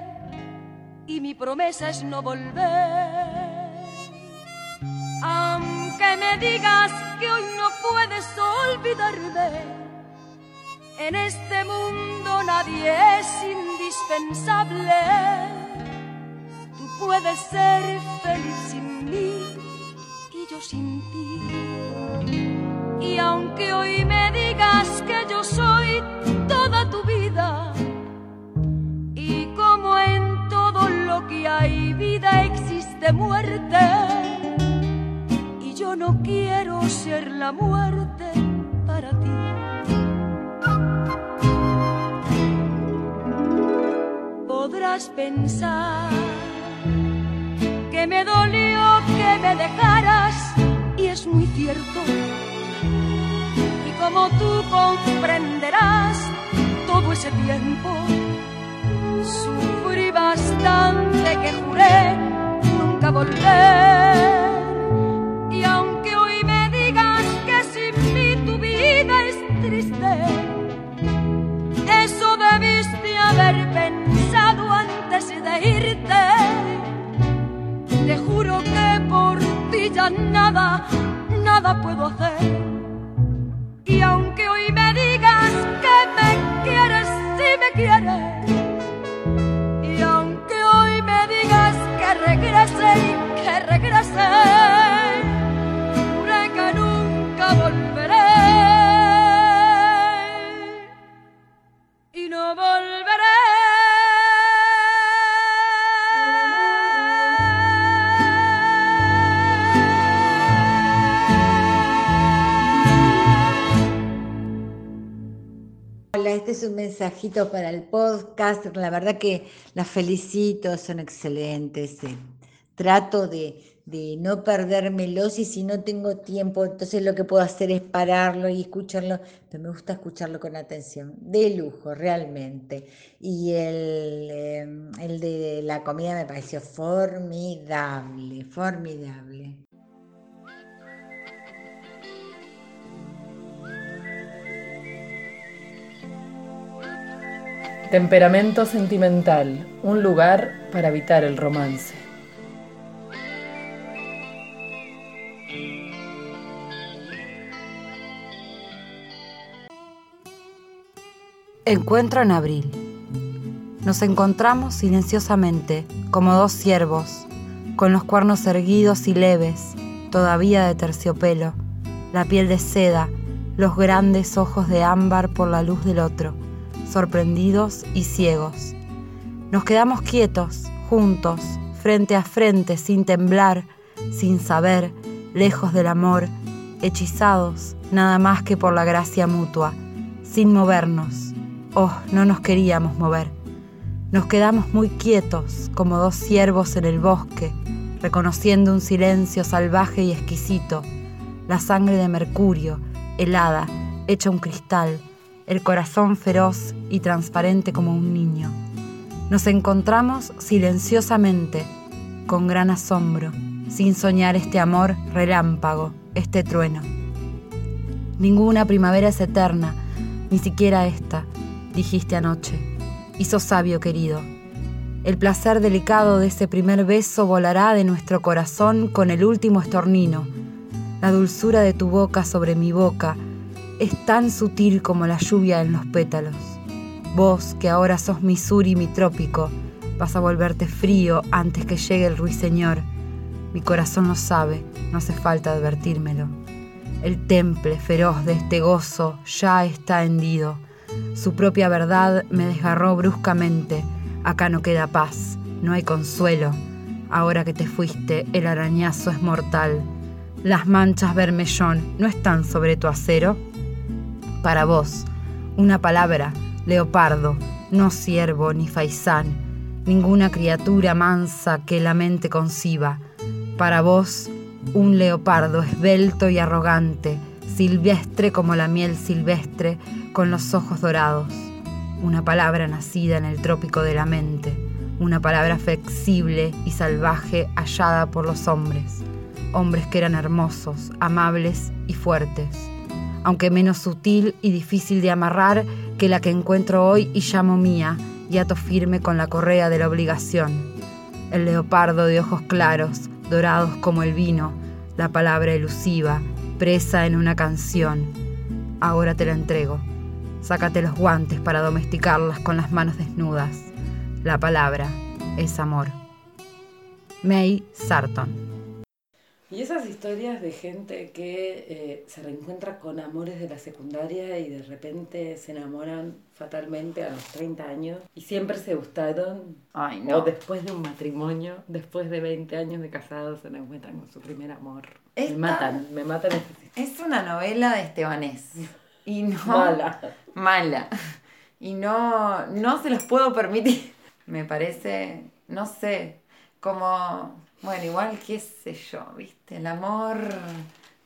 y mi promesa es no volver. Aunque me digas que hoy no puedes olvidarme, en este mundo nadie es indispensable. Puedes ser feliz sin mí y yo sin ti. Y aunque hoy me digas que yo soy toda tu vida, y como en todo lo que hay vida existe muerte, y yo no quiero ser la muerte para ti. Podrás pensar que me dolió que me dejaras, y es muy cierto. Y como tú comprenderás, todo ese tiempo sufrí bastante que juré nunca volver. Y aunque hoy me digas que sin mí tu vida es triste, eso debiste haber pensado antes de irte. Te juro que por ti ya nada, nada puedo hacer. Y aunque hoy me digas que me quieres, sí me quieres. Y aunque hoy me digas que regrese y que regrese, juré que nunca volveré. Y no volveré. Hola, este es un mensajito para el podcast. La verdad que las felicito, son excelentes. Trato de no perdérmelos, y si no tengo tiempo, entonces lo que puedo hacer es pararlo y escucharlo. Pero me gusta escucharlo con atención, de lujo, realmente. Y el de la comida me pareció formidable, formidable. Temperamento sentimental, un lugar para evitar el romance. Encuentro en abril. Nos encontramos silenciosamente, como dos ciervos, con los cuernos erguidos y leves, todavía de terciopelo, la piel de seda, los grandes ojos de ámbar por la luz del otro, sorprendidos y ciegos. Nos quedamos quietos, juntos, frente a frente, sin temblar, sin saber, lejos del amor, hechizados nada más que por la gracia mutua, sin movernos. Oh, no nos queríamos mover. Nos quedamos muy quietos, como dos ciervos en el bosque, reconociendo un silencio salvaje y exquisito, la sangre de mercurio, helada, hecha un cristal, el corazón feroz y transparente como un niño. Nos encontramos silenciosamente, con gran asombro, sin soñar este amor relámpago, este trueno. Ninguna primavera es eterna, ni siquiera esta, dijiste anoche. Y sos sabio, querido. El placer delicado de ese primer beso volará de nuestro corazón con el último estornino. La dulzura de tu boca sobre mi boca es tan sutil como la lluvia en los pétalos. Vos, que ahora sos mi sur y mi trópico, vas a volverte frío antes que llegue el ruiseñor. Mi corazón lo sabe, no hace falta advertírmelo. El temple feroz de este gozo ya está hendido. Su propia verdad me desgarró bruscamente. Acá no queda paz, no hay consuelo. Ahora que te fuiste, el arañazo es mortal. Las manchas bermellón no están sobre tu acero. Para vos, una palabra, leopardo, no ciervo ni faisán, ninguna criatura mansa que la mente conciba. Para vos, un leopardo esbelto y arrogante, silvestre como la miel silvestre, con los ojos dorados. Una palabra nacida en el trópico de la mente, una palabra flexible y salvaje hallada por los hombres. Hombres que eran hermosos, amables y fuertes, aunque menos sutil y difícil de amarrar que la que encuentro hoy y llamo mía, y ato firme con la correa de la obligación. El leopardo de ojos claros, dorados como el vino, la palabra elusiva, presa en una canción. Ahora te la entrego. Sácate los guantes para domesticarlas con las manos desnudas. La palabra es amor. May Sarton. Y esas historias de gente que se reencuentra con amores de la secundaria y de repente se enamoran fatalmente a los 30 años y siempre se gustaron. Ay, no. O después de un matrimonio, después de 20 años de casados, se encuentran con su primer amor. Esta me matan. Es una novela de estebanés. Y no, mala. Y no se los puedo permitir. Me parece, no sé, como... Bueno, igual, qué sé yo, ¿viste? El amor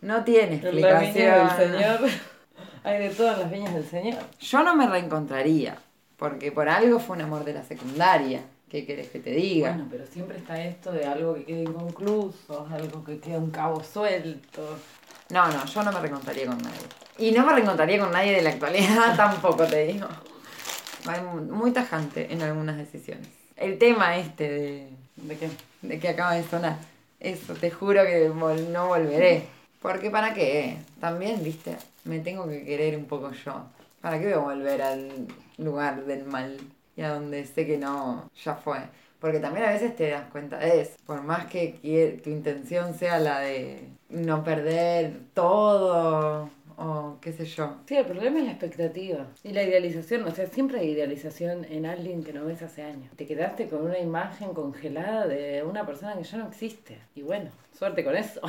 no tiene explicación. En la viña del Señor, hay de todas las viñas del Señor. Yo no me reencontraría, porque por algo fue un amor de la secundaria. ¿Qué querés que te diga? Bueno, pero siempre está esto de algo que queda inconcluso, algo que queda un cabo suelto. No, yo no me reencontraría con nadie. Y no me reencontraría con nadie de la actualidad tampoco, te digo. Muy tajante en algunas decisiones. El tema este ¿De qué? De que acaba de sonar. Eso, te juro que no volveré. Porque ¿para qué? También, viste, me tengo que querer un poco yo. ¿Para qué voy a volver al lugar del mal? Y a donde sé que no, ya fue. Porque también a veces te das cuenta de eso. Por más que tu intención sea la de no perder todo... o qué sé yo. Sí, el problema es la expectativa y la idealización, o sea, siempre hay idealización en alguien que no ves hace años. Te quedaste con una imagen congelada de una persona que ya no existe y bueno, suerte con eso.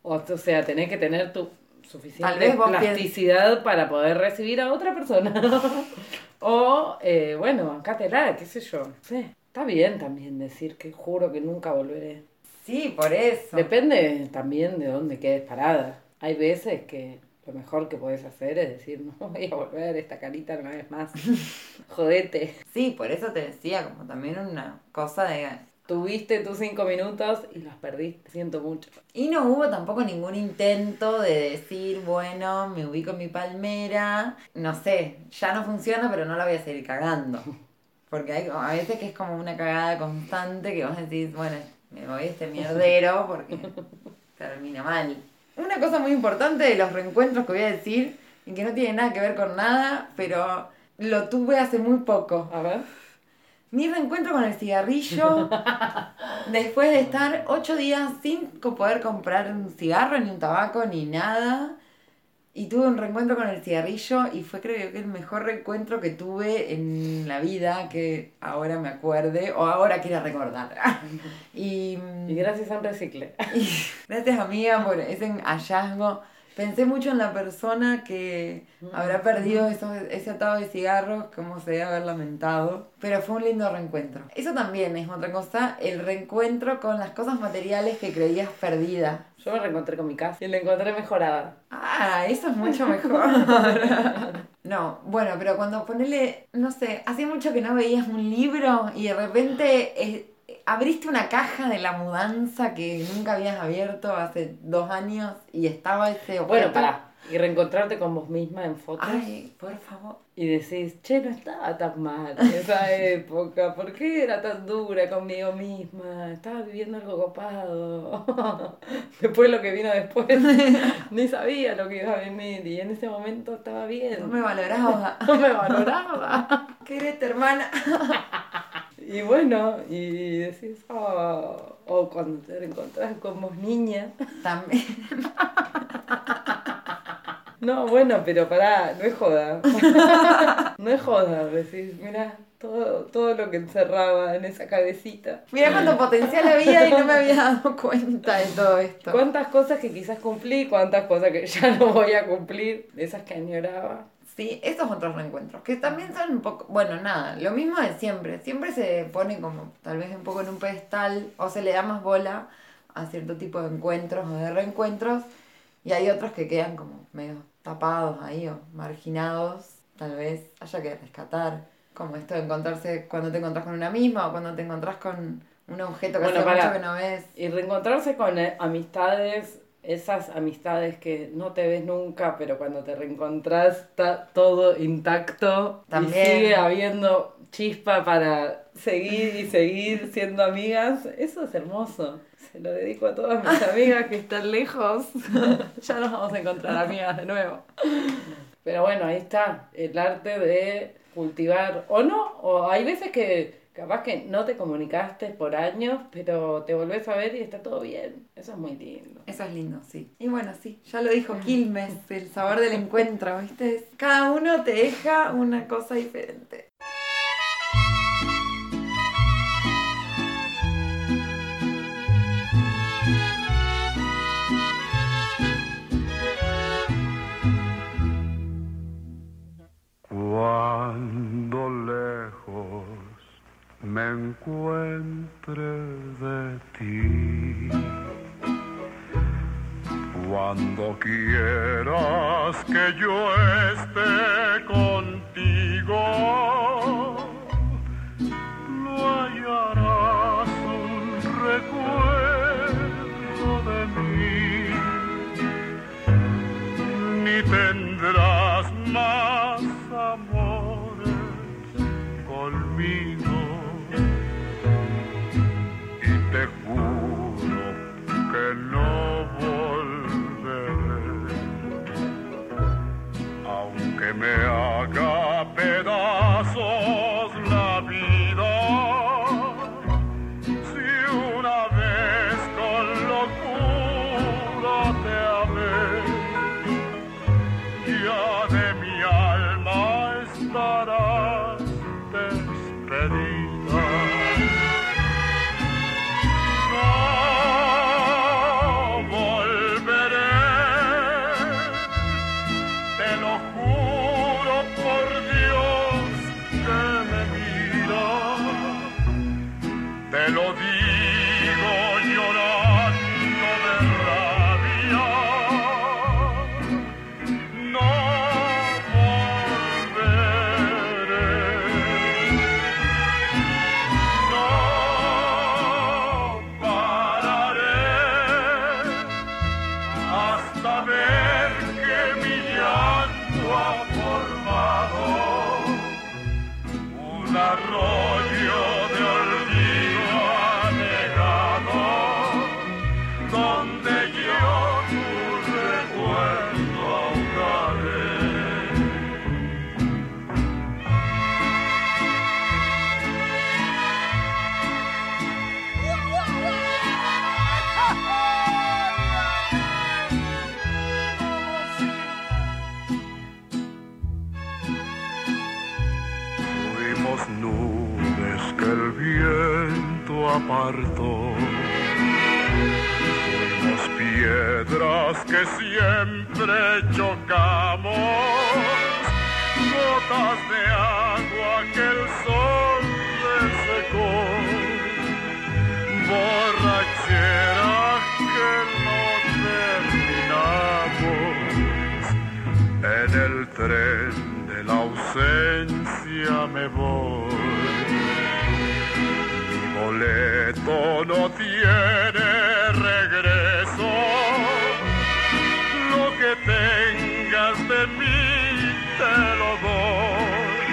O sea, tenés que tener tu suficiente plasticidad para poder recibir a otra persona. O, bancátela, qué sé yo. Sí, está bien también decir que juro que nunca volveré. Sí, por eso. Depende también de dónde quedes parada. Hay veces que... lo mejor que podés hacer es decir, no voy a volver, esta carita una vez más. Jodete. Sí, por eso te decía, como también una cosa de... Tuviste tus 5 minutos y los perdiste, siento mucho. Y no hubo tampoco ningún intento de decir, bueno, me ubico en mi palmera, no sé, ya no funciona, pero no la voy a seguir cagando. Porque hay a veces que es como una cagada constante que vos decís, bueno, me voy a este mierdero porque termina mal. Una cosa muy importante de los reencuentros que voy a decir, y que no tiene nada que ver con nada, pero lo tuve hace muy poco. A ver. Mi reencuentro con el cigarrillo, después de estar 8 días sin poder comprar un cigarro, ni un tabaco, ni nada. Y tuve un reencuentro con el cigarrillo y fue, creo que, el mejor reencuentro que tuve en la vida, que ahora me acuerde o ahora quiera recordar. Y gracias al Recicle. Gracias, amiga, por ese hallazgo. Pensé mucho en la persona que habrá perdido ese atado de cigarros, cómo se debe haber lamentado. Pero fue un lindo reencuentro. Eso también es otra cosa, el reencuentro con las cosas materiales que creías perdidas. Yo me reencontré con mi casa y la encontré mejorada. Ah, eso es mucho mejor. No, bueno, pero cuando ponele, no sé, hace mucho que no veías un libro y de repente... abriste una caja de la mudanza que nunca habías abierto hace 2 años y estaba ese objeto. Bueno, pará. Y reencontrarte con vos misma en fotos. Ay, por favor. Y decís, che, no estaba tan mal esa época. ¿Por qué era tan dura conmigo misma? Estaba viviendo algo copado. Después lo que vino después, ni sabía lo que iba a venir. Y en ese momento estaba bien. No me valoraba. Querete, hermana. Y bueno, y decís, o cuando te reencontrás con vos niña. También. No, bueno, pero pará, no es joda. No es joda, decís, mirá, todo lo que encerraba en esa cabecita. Mirá cuánto potencial había y no me había dado cuenta de todo esto. Cuántas cosas que quizás cumplí, cuántas cosas que ya no voy a cumplir, esas que añoraba. Sí, esos otros reencuentros, que también son un poco... Bueno, nada, lo mismo de siempre. Siempre se pone como, tal vez un poco en un pedestal, o se le da más bola a cierto tipo de encuentros o de reencuentros. Y hay otros que quedan como medio tapados ahí o marginados, tal vez haya que rescatar, como esto de encontrarse cuando te encontrás con una misma o cuando te encontrás con un objeto que hace mucho que no ves. Y reencontrarse con amistades, esas amistades que no te ves nunca, pero cuando te reencontrás está todo intacto. También. Y sigue habiendo chispa para seguir y seguir siendo amigas, eso es hermoso. Se lo dedico a todas mis amigas que están lejos. Ya nos vamos a encontrar amigas de nuevo. Pero bueno, ahí está el arte de cultivar. O no, o hay veces que capaz que no te comunicaste por años, pero te volvés a ver y está todo bien. Eso es muy lindo. Eso es lindo, sí. Y bueno, sí, ya lo dijo Quilmes, el sabor del encuentro, ¿viste? Cada uno te deja una cosa diferente. Cuando lejos me encuentre de ti, cuando quieras que yo esté contigo, no hallarás un recuerdo de mí, ni tendrás más amores conmigo, y te juro que no volveré, aunque me haga pedazos la vida, si una vez con locura te amé, ya de mi alma estarás despedida. No volveré, te lo juro por Dios que me mira, te lo digo llorando de rabia. No volveré. No pararé hasta ver que mi llanto ha formado un arroyo de olvido anegado, donde yo tu recuerdo ahogaré. Fuimos nubes que el viento apartó, fuimos piedras mientras que siempre chocamos, gotas de agua que el sol desecó, borrachera que no terminamos, en el tren de la ausencia me voy. Boleto no tiene regreso, lo que tengas de mí te lo doy,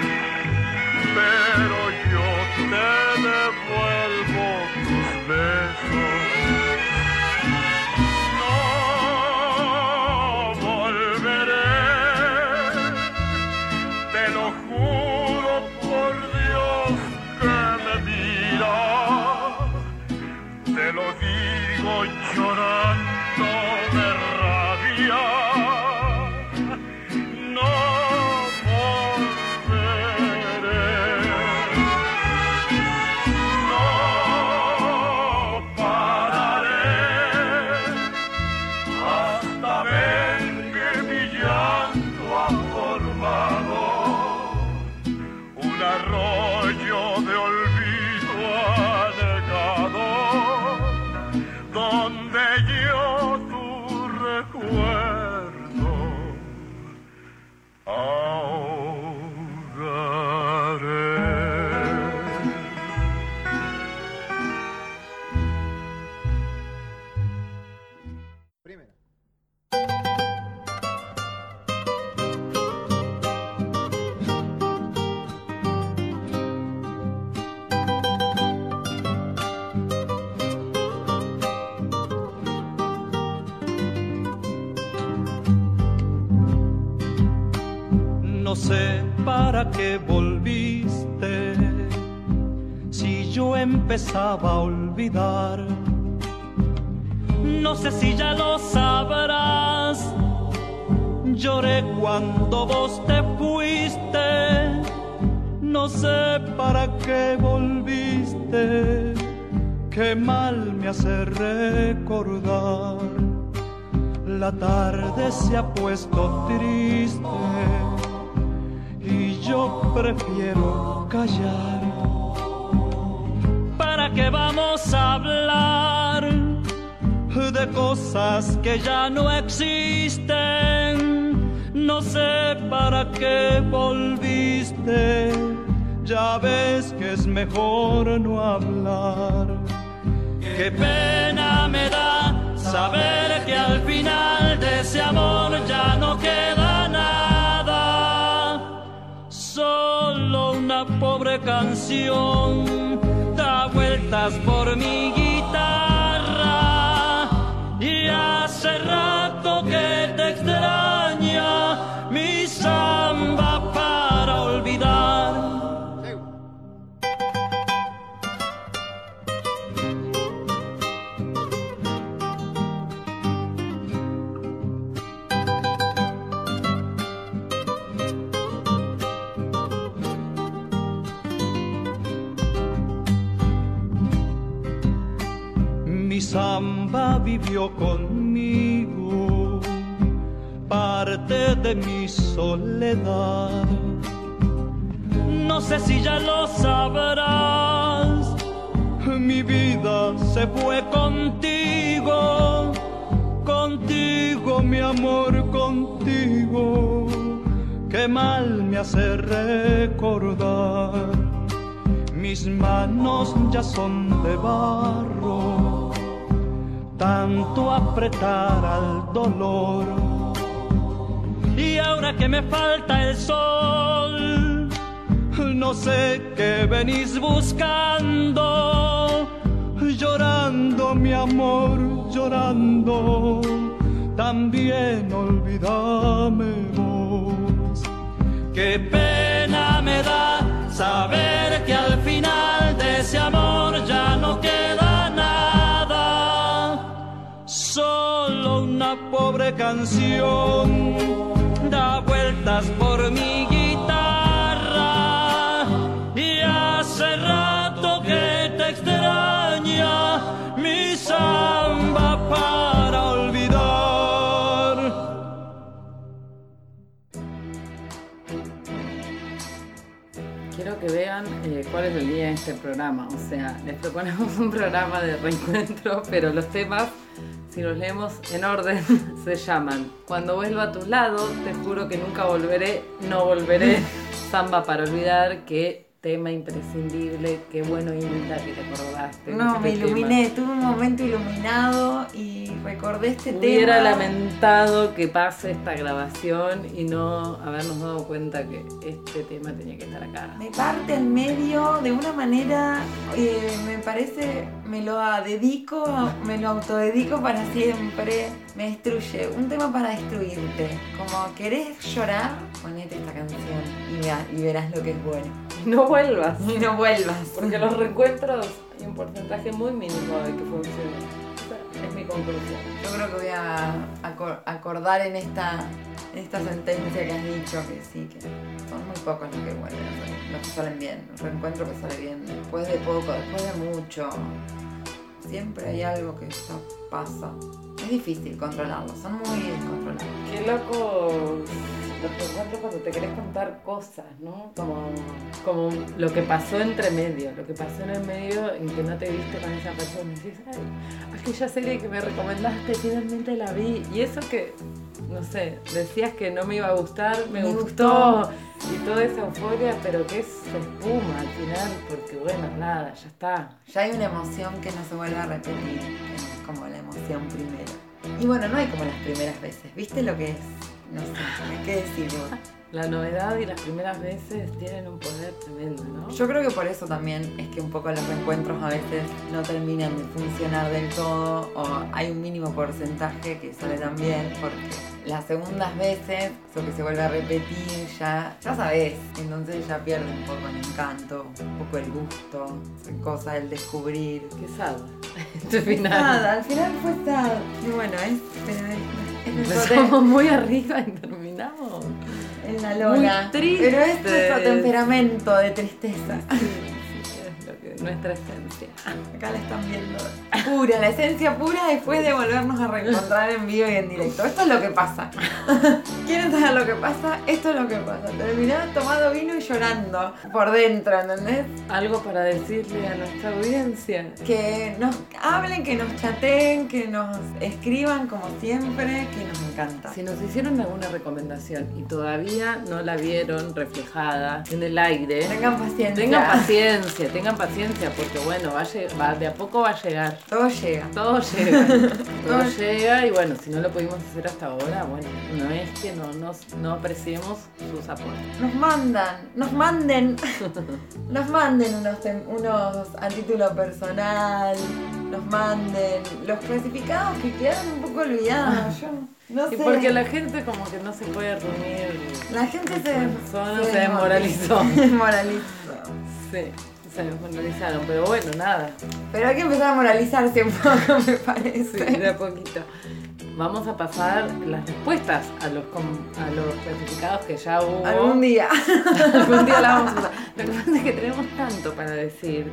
pero yo te devuelvo tus besos. No volveré, te lo juro por Dios que me mira. Te lo digo llorando de rabia, no volveré, no pararé hasta ver que mi llanto ha formado un arroyo de olvido anegado, donde yo tu recuerdo ahogaré. Primera. No sé para qué volviste, si yo empezaba a olvidar. No sé si ya lo sabrás, lloré cuando vos te fuiste. No sé para qué volviste, qué mal me hace recordar. La tarde se ha puesto triste, yo prefiero callar. ¿Para qué vamos a hablar de cosas que ya no existen? No sé para qué volviste, ya ves que es mejor no hablar. Qué pena me da saber que al final de ese amor ya no queda nada, solo una pobre canción da vueltas por mi guitarra, y hace rato que te extraña mi samba para olvidar. Mi samba vivió conmigo, parte de mi soledad. No sé si ya lo sabrás, mi vida se fue contigo, contigo mi amor, contigo. Qué mal me hace recordar, mis manos ya son de barro, tanto apretar al dolor. Y ahora que me falta el sol, no sé qué venís buscando, llorando mi amor, llorando, también olvidame vos. Qué pena me da saber que al final de ese amor ya no queda nada, solo una pobre canción da vueltas por mi guitarra, y hace rato que te extraña mi samba para olvidar. de cuál es el día de este programa. O sea, les proponemos un programa de reencuentro, pero los temas, si los leemos en orden, se llaman Cuando vuelva a tus lados, Te juro que nunca volveré, No volveré, Samba para olvidar, que tema imprescindible, qué bueno, Inda, que te acordaste. No, este me iluminé, tema. Tuve un momento iluminado y recordé este Hubiera tema. Hubiera lamentado que pase esta grabación y no habernos dado cuenta que este tema tenía que estar acá. Me parte al medio de una manera, me parece, me lo autodedico para siempre. Me destruye, un tema para destruirte. Como querés llorar, ponete esta canción y verás lo que es bueno. Y no vuelvas. Porque los reencuentros hay un porcentaje muy mínimo de que funcionen. Esa es mi conclusión. Yo creo que voy a acordar en esta sentencia que has dicho, que sí, que son muy pocos los que vuelven, los que salen bien, un reencuentro que sale bien después de poco, después de mucho. Siempre hay algo que pasa. Es difícil controlarlo, son muy descontrolados. Qué loco los reencuentros cuando te querés contar cosas, ¿no? Como lo que pasó entre medio, lo que pasó en el medio en que no te viste con esa persona. Y dices, ay, aquella serie que me recomendaste, finalmente la vi. Y eso que, no sé, decías que no me iba a gustar, me gustó. Y toda esa euforia, pero que se espuma al final, porque bueno, nada, ya está. Ya hay una emoción que no se vuelve a repetir, que es como la emoción primera. Y bueno, no hay como las primeras veces, ¿viste lo que es? No sé, ¿qué decirlo? La novedad y las primeras veces tienen un poder tremendo, ¿no? Yo creo que por eso también es que un poco los reencuentros a veces no terminan de funcionar del todo, o hay un mínimo porcentaje que sale tan bien, porque las segundas veces, eso que se vuelve a repetir, ya sabés, entonces ya pierde un poco el encanto, un poco el gusto, cosa del descubrir. Qué sad. Este final. Al final fue sad. Y bueno, empezamos muy arriba y terminamos en la lona. Muy triste. Pero es nuestro temperamento de tristeza. Sí, es lo que, nuestra esencia. Acá la están viendo. La esencia pura después de volvernos a reencontrar en vivo y en directo. Esto es lo que pasa. ¿Quieren saber lo que pasa? Esto es lo que pasa. Terminás tomando vino y llorando por dentro, ¿entendés? Algo para decirle a nuestra audiencia. Que nos hablen, que nos chateen, que nos escriban como siempre, que nos encanta. Si nos hicieron alguna recomendación y todavía no la vieron reflejada en el aire, tengan paciencia, porque bueno, de a poco va a llegar. Todo llega y bueno, si no lo pudimos hacer hasta ahora, bueno, no es que no apreciemos sus aportes. Nos manden unos a título personal, nos manden los clasificados que quedaron un poco olvidados. No sé. Y porque la gente como que no se puede reunir. La gente se desmoralizó. Sí. Se moralizaron, pero bueno, nada. Pero hay que empezar a moralizarse un poco, me parece. Sí, de a poquito. Vamos a pasar las respuestas a los clasificados que ya hubo. Algún día las vamos a usar. Lo que pasa es que tenemos tanto para decir,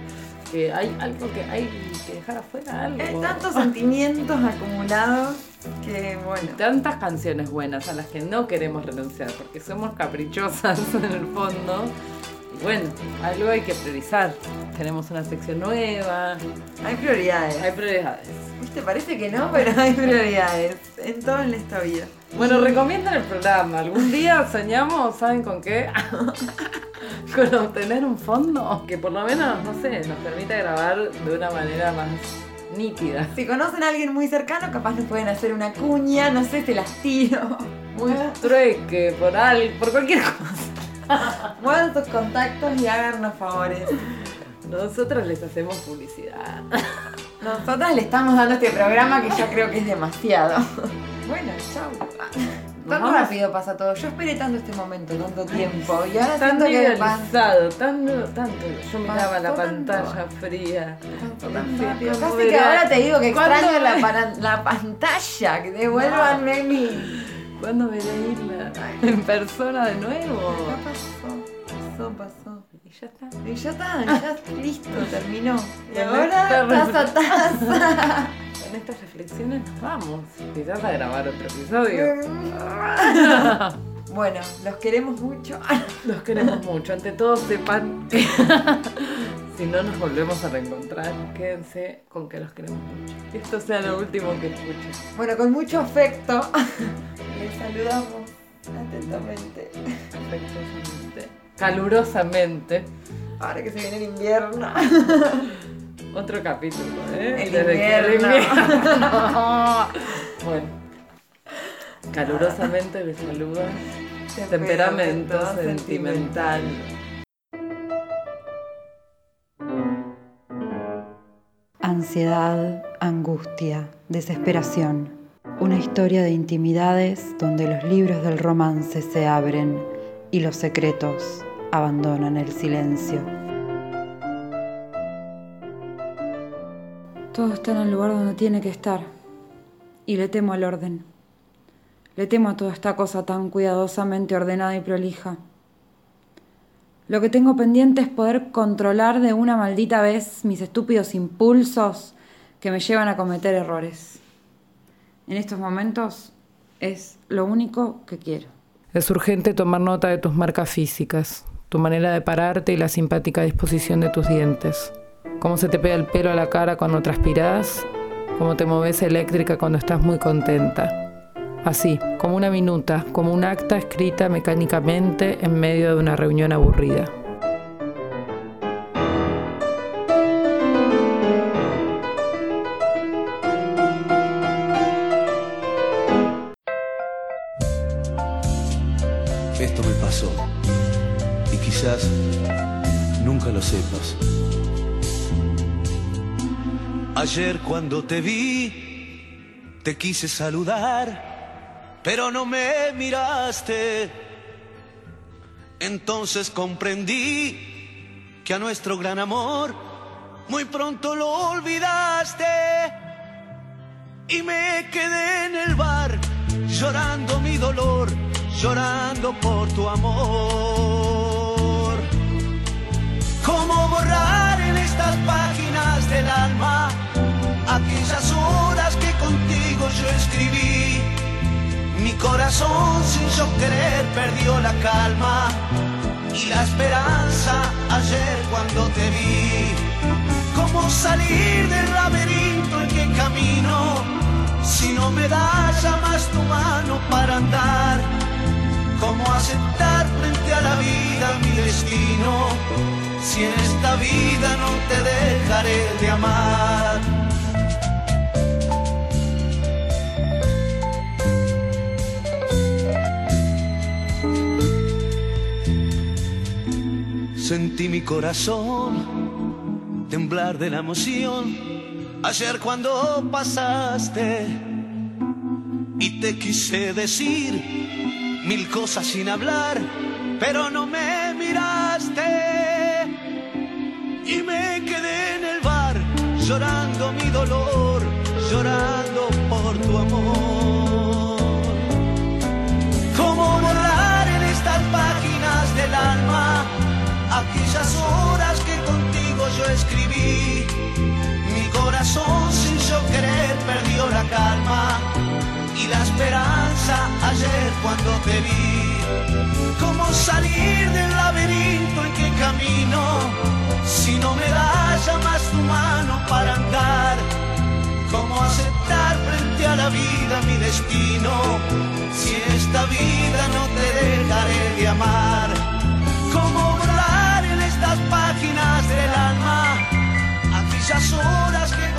que hay algo que hay que dejar afuera, algo. Hay tantos sentimientos acumulados que, bueno. Tantas canciones buenas a las que no queremos renunciar, porque somos caprichosas en el fondo. Bueno, algo hay que priorizar. Tenemos una sección nueva. Hay prioridades. ¿Viste? Parece que no, pero hay prioridades en toda esta vida. Bueno, recomiendan el programa. Algún día soñamos, ¿saben con qué? Con obtener un fondo que por lo menos, no sé, nos permita grabar de una manera más nítida. Si conocen a alguien muy cercano, capaz nos pueden hacer una cuña, no sé, te las tiro. Un trueque, por cualquier cosa. Muevan sus contactos y háganos favores. Nosotras les hacemos publicidad. Nosotras le estamos dando este programa que yo creo que es demasiado. Bueno, chau. Tan rápido pasa todo. Yo esperé tanto este momento, tanto tiempo. Y ahora siento que tanto. Yo miraba la pantalla fría. Casi que ahora te digo que extraño la pantalla. Que devuélvanme mi... ¿Cuándo veré irla en persona de nuevo? Ya pasó. Y ya está, ya listo, terminó. Y ahora, taza. Con estas reflexiones nos vamos. Quizás a grabar otro episodio. Bueno, los queremos mucho. Los queremos mucho. Ante todo, sepan que si no nos volvemos a reencontrar, quédense con que los queremos mucho. Que esto sea lo último que escuchen. Bueno, con mucho afecto, les saludamos atentamente. Afectuosamente. Calurosamente. Ahora que se viene el invierno. Otro capítulo, ¿eh? El invierno. No. Bueno. Calurosamente les saluda Temperamento Sentimental. Ansiedad, angustia, desesperación. Una historia de intimidades donde los libros del romance se abren y los secretos abandonan el silencio. Todo está en el lugar donde tiene que estar y le temo al orden. Le temo a toda esta cosa tan cuidadosamente ordenada y prolija. Lo que tengo pendiente es poder controlar de una maldita vez mis estúpidos impulsos que me llevan a cometer errores. En estos momentos es lo único que quiero. Es urgente tomar nota de tus marcas físicas, tu manera de pararte y la simpática disposición de tus dientes. Cómo se te pega el pelo a la cara cuando transpirás, cómo te moves eléctrica cuando estás muy contenta. Así, como una minuta, como un acta escrita mecánicamente en medio de una reunión aburrida. Esto me pasó, y quizás nunca lo sepas. Ayer cuando te vi, te quise saludar. Pero no me miraste, entonces comprendí que a nuestro gran amor muy pronto lo olvidaste. Y me quedé en el bar llorando mi dolor, llorando por tu amor. ¿Cómo borrar en estas páginas del alma aquellas horas que contigo yo escribí? Mi corazón sin yo querer perdió la calma y la esperanza ayer cuando te vi. ¿Cómo salir del laberinto en que camino si no me das ya más tu mano para andar? ¿Cómo aceptar frente a la vida mi destino si en esta vida no te dejaré de amar? Sentí mi corazón temblar de la emoción ayer cuando pasaste y te quise decir mil cosas sin hablar, pero no me miraste y me quedé en el bar llorando mi dolor, llorando por tu amor. ¿Cómo borrar en estas páginas del alma aquellas horas que contigo yo escribí? Mi corazón sin yo querer perdió la calma y la esperanza ayer cuando te vi. ¿Cómo salir del laberinto en que camino si no me das ya más tu mano para andar? ¿Cómo aceptar frente a la vida mi destino si en esta vida no te dejaré de amar? ¿Cómo las páginas del alma, aquellas horas que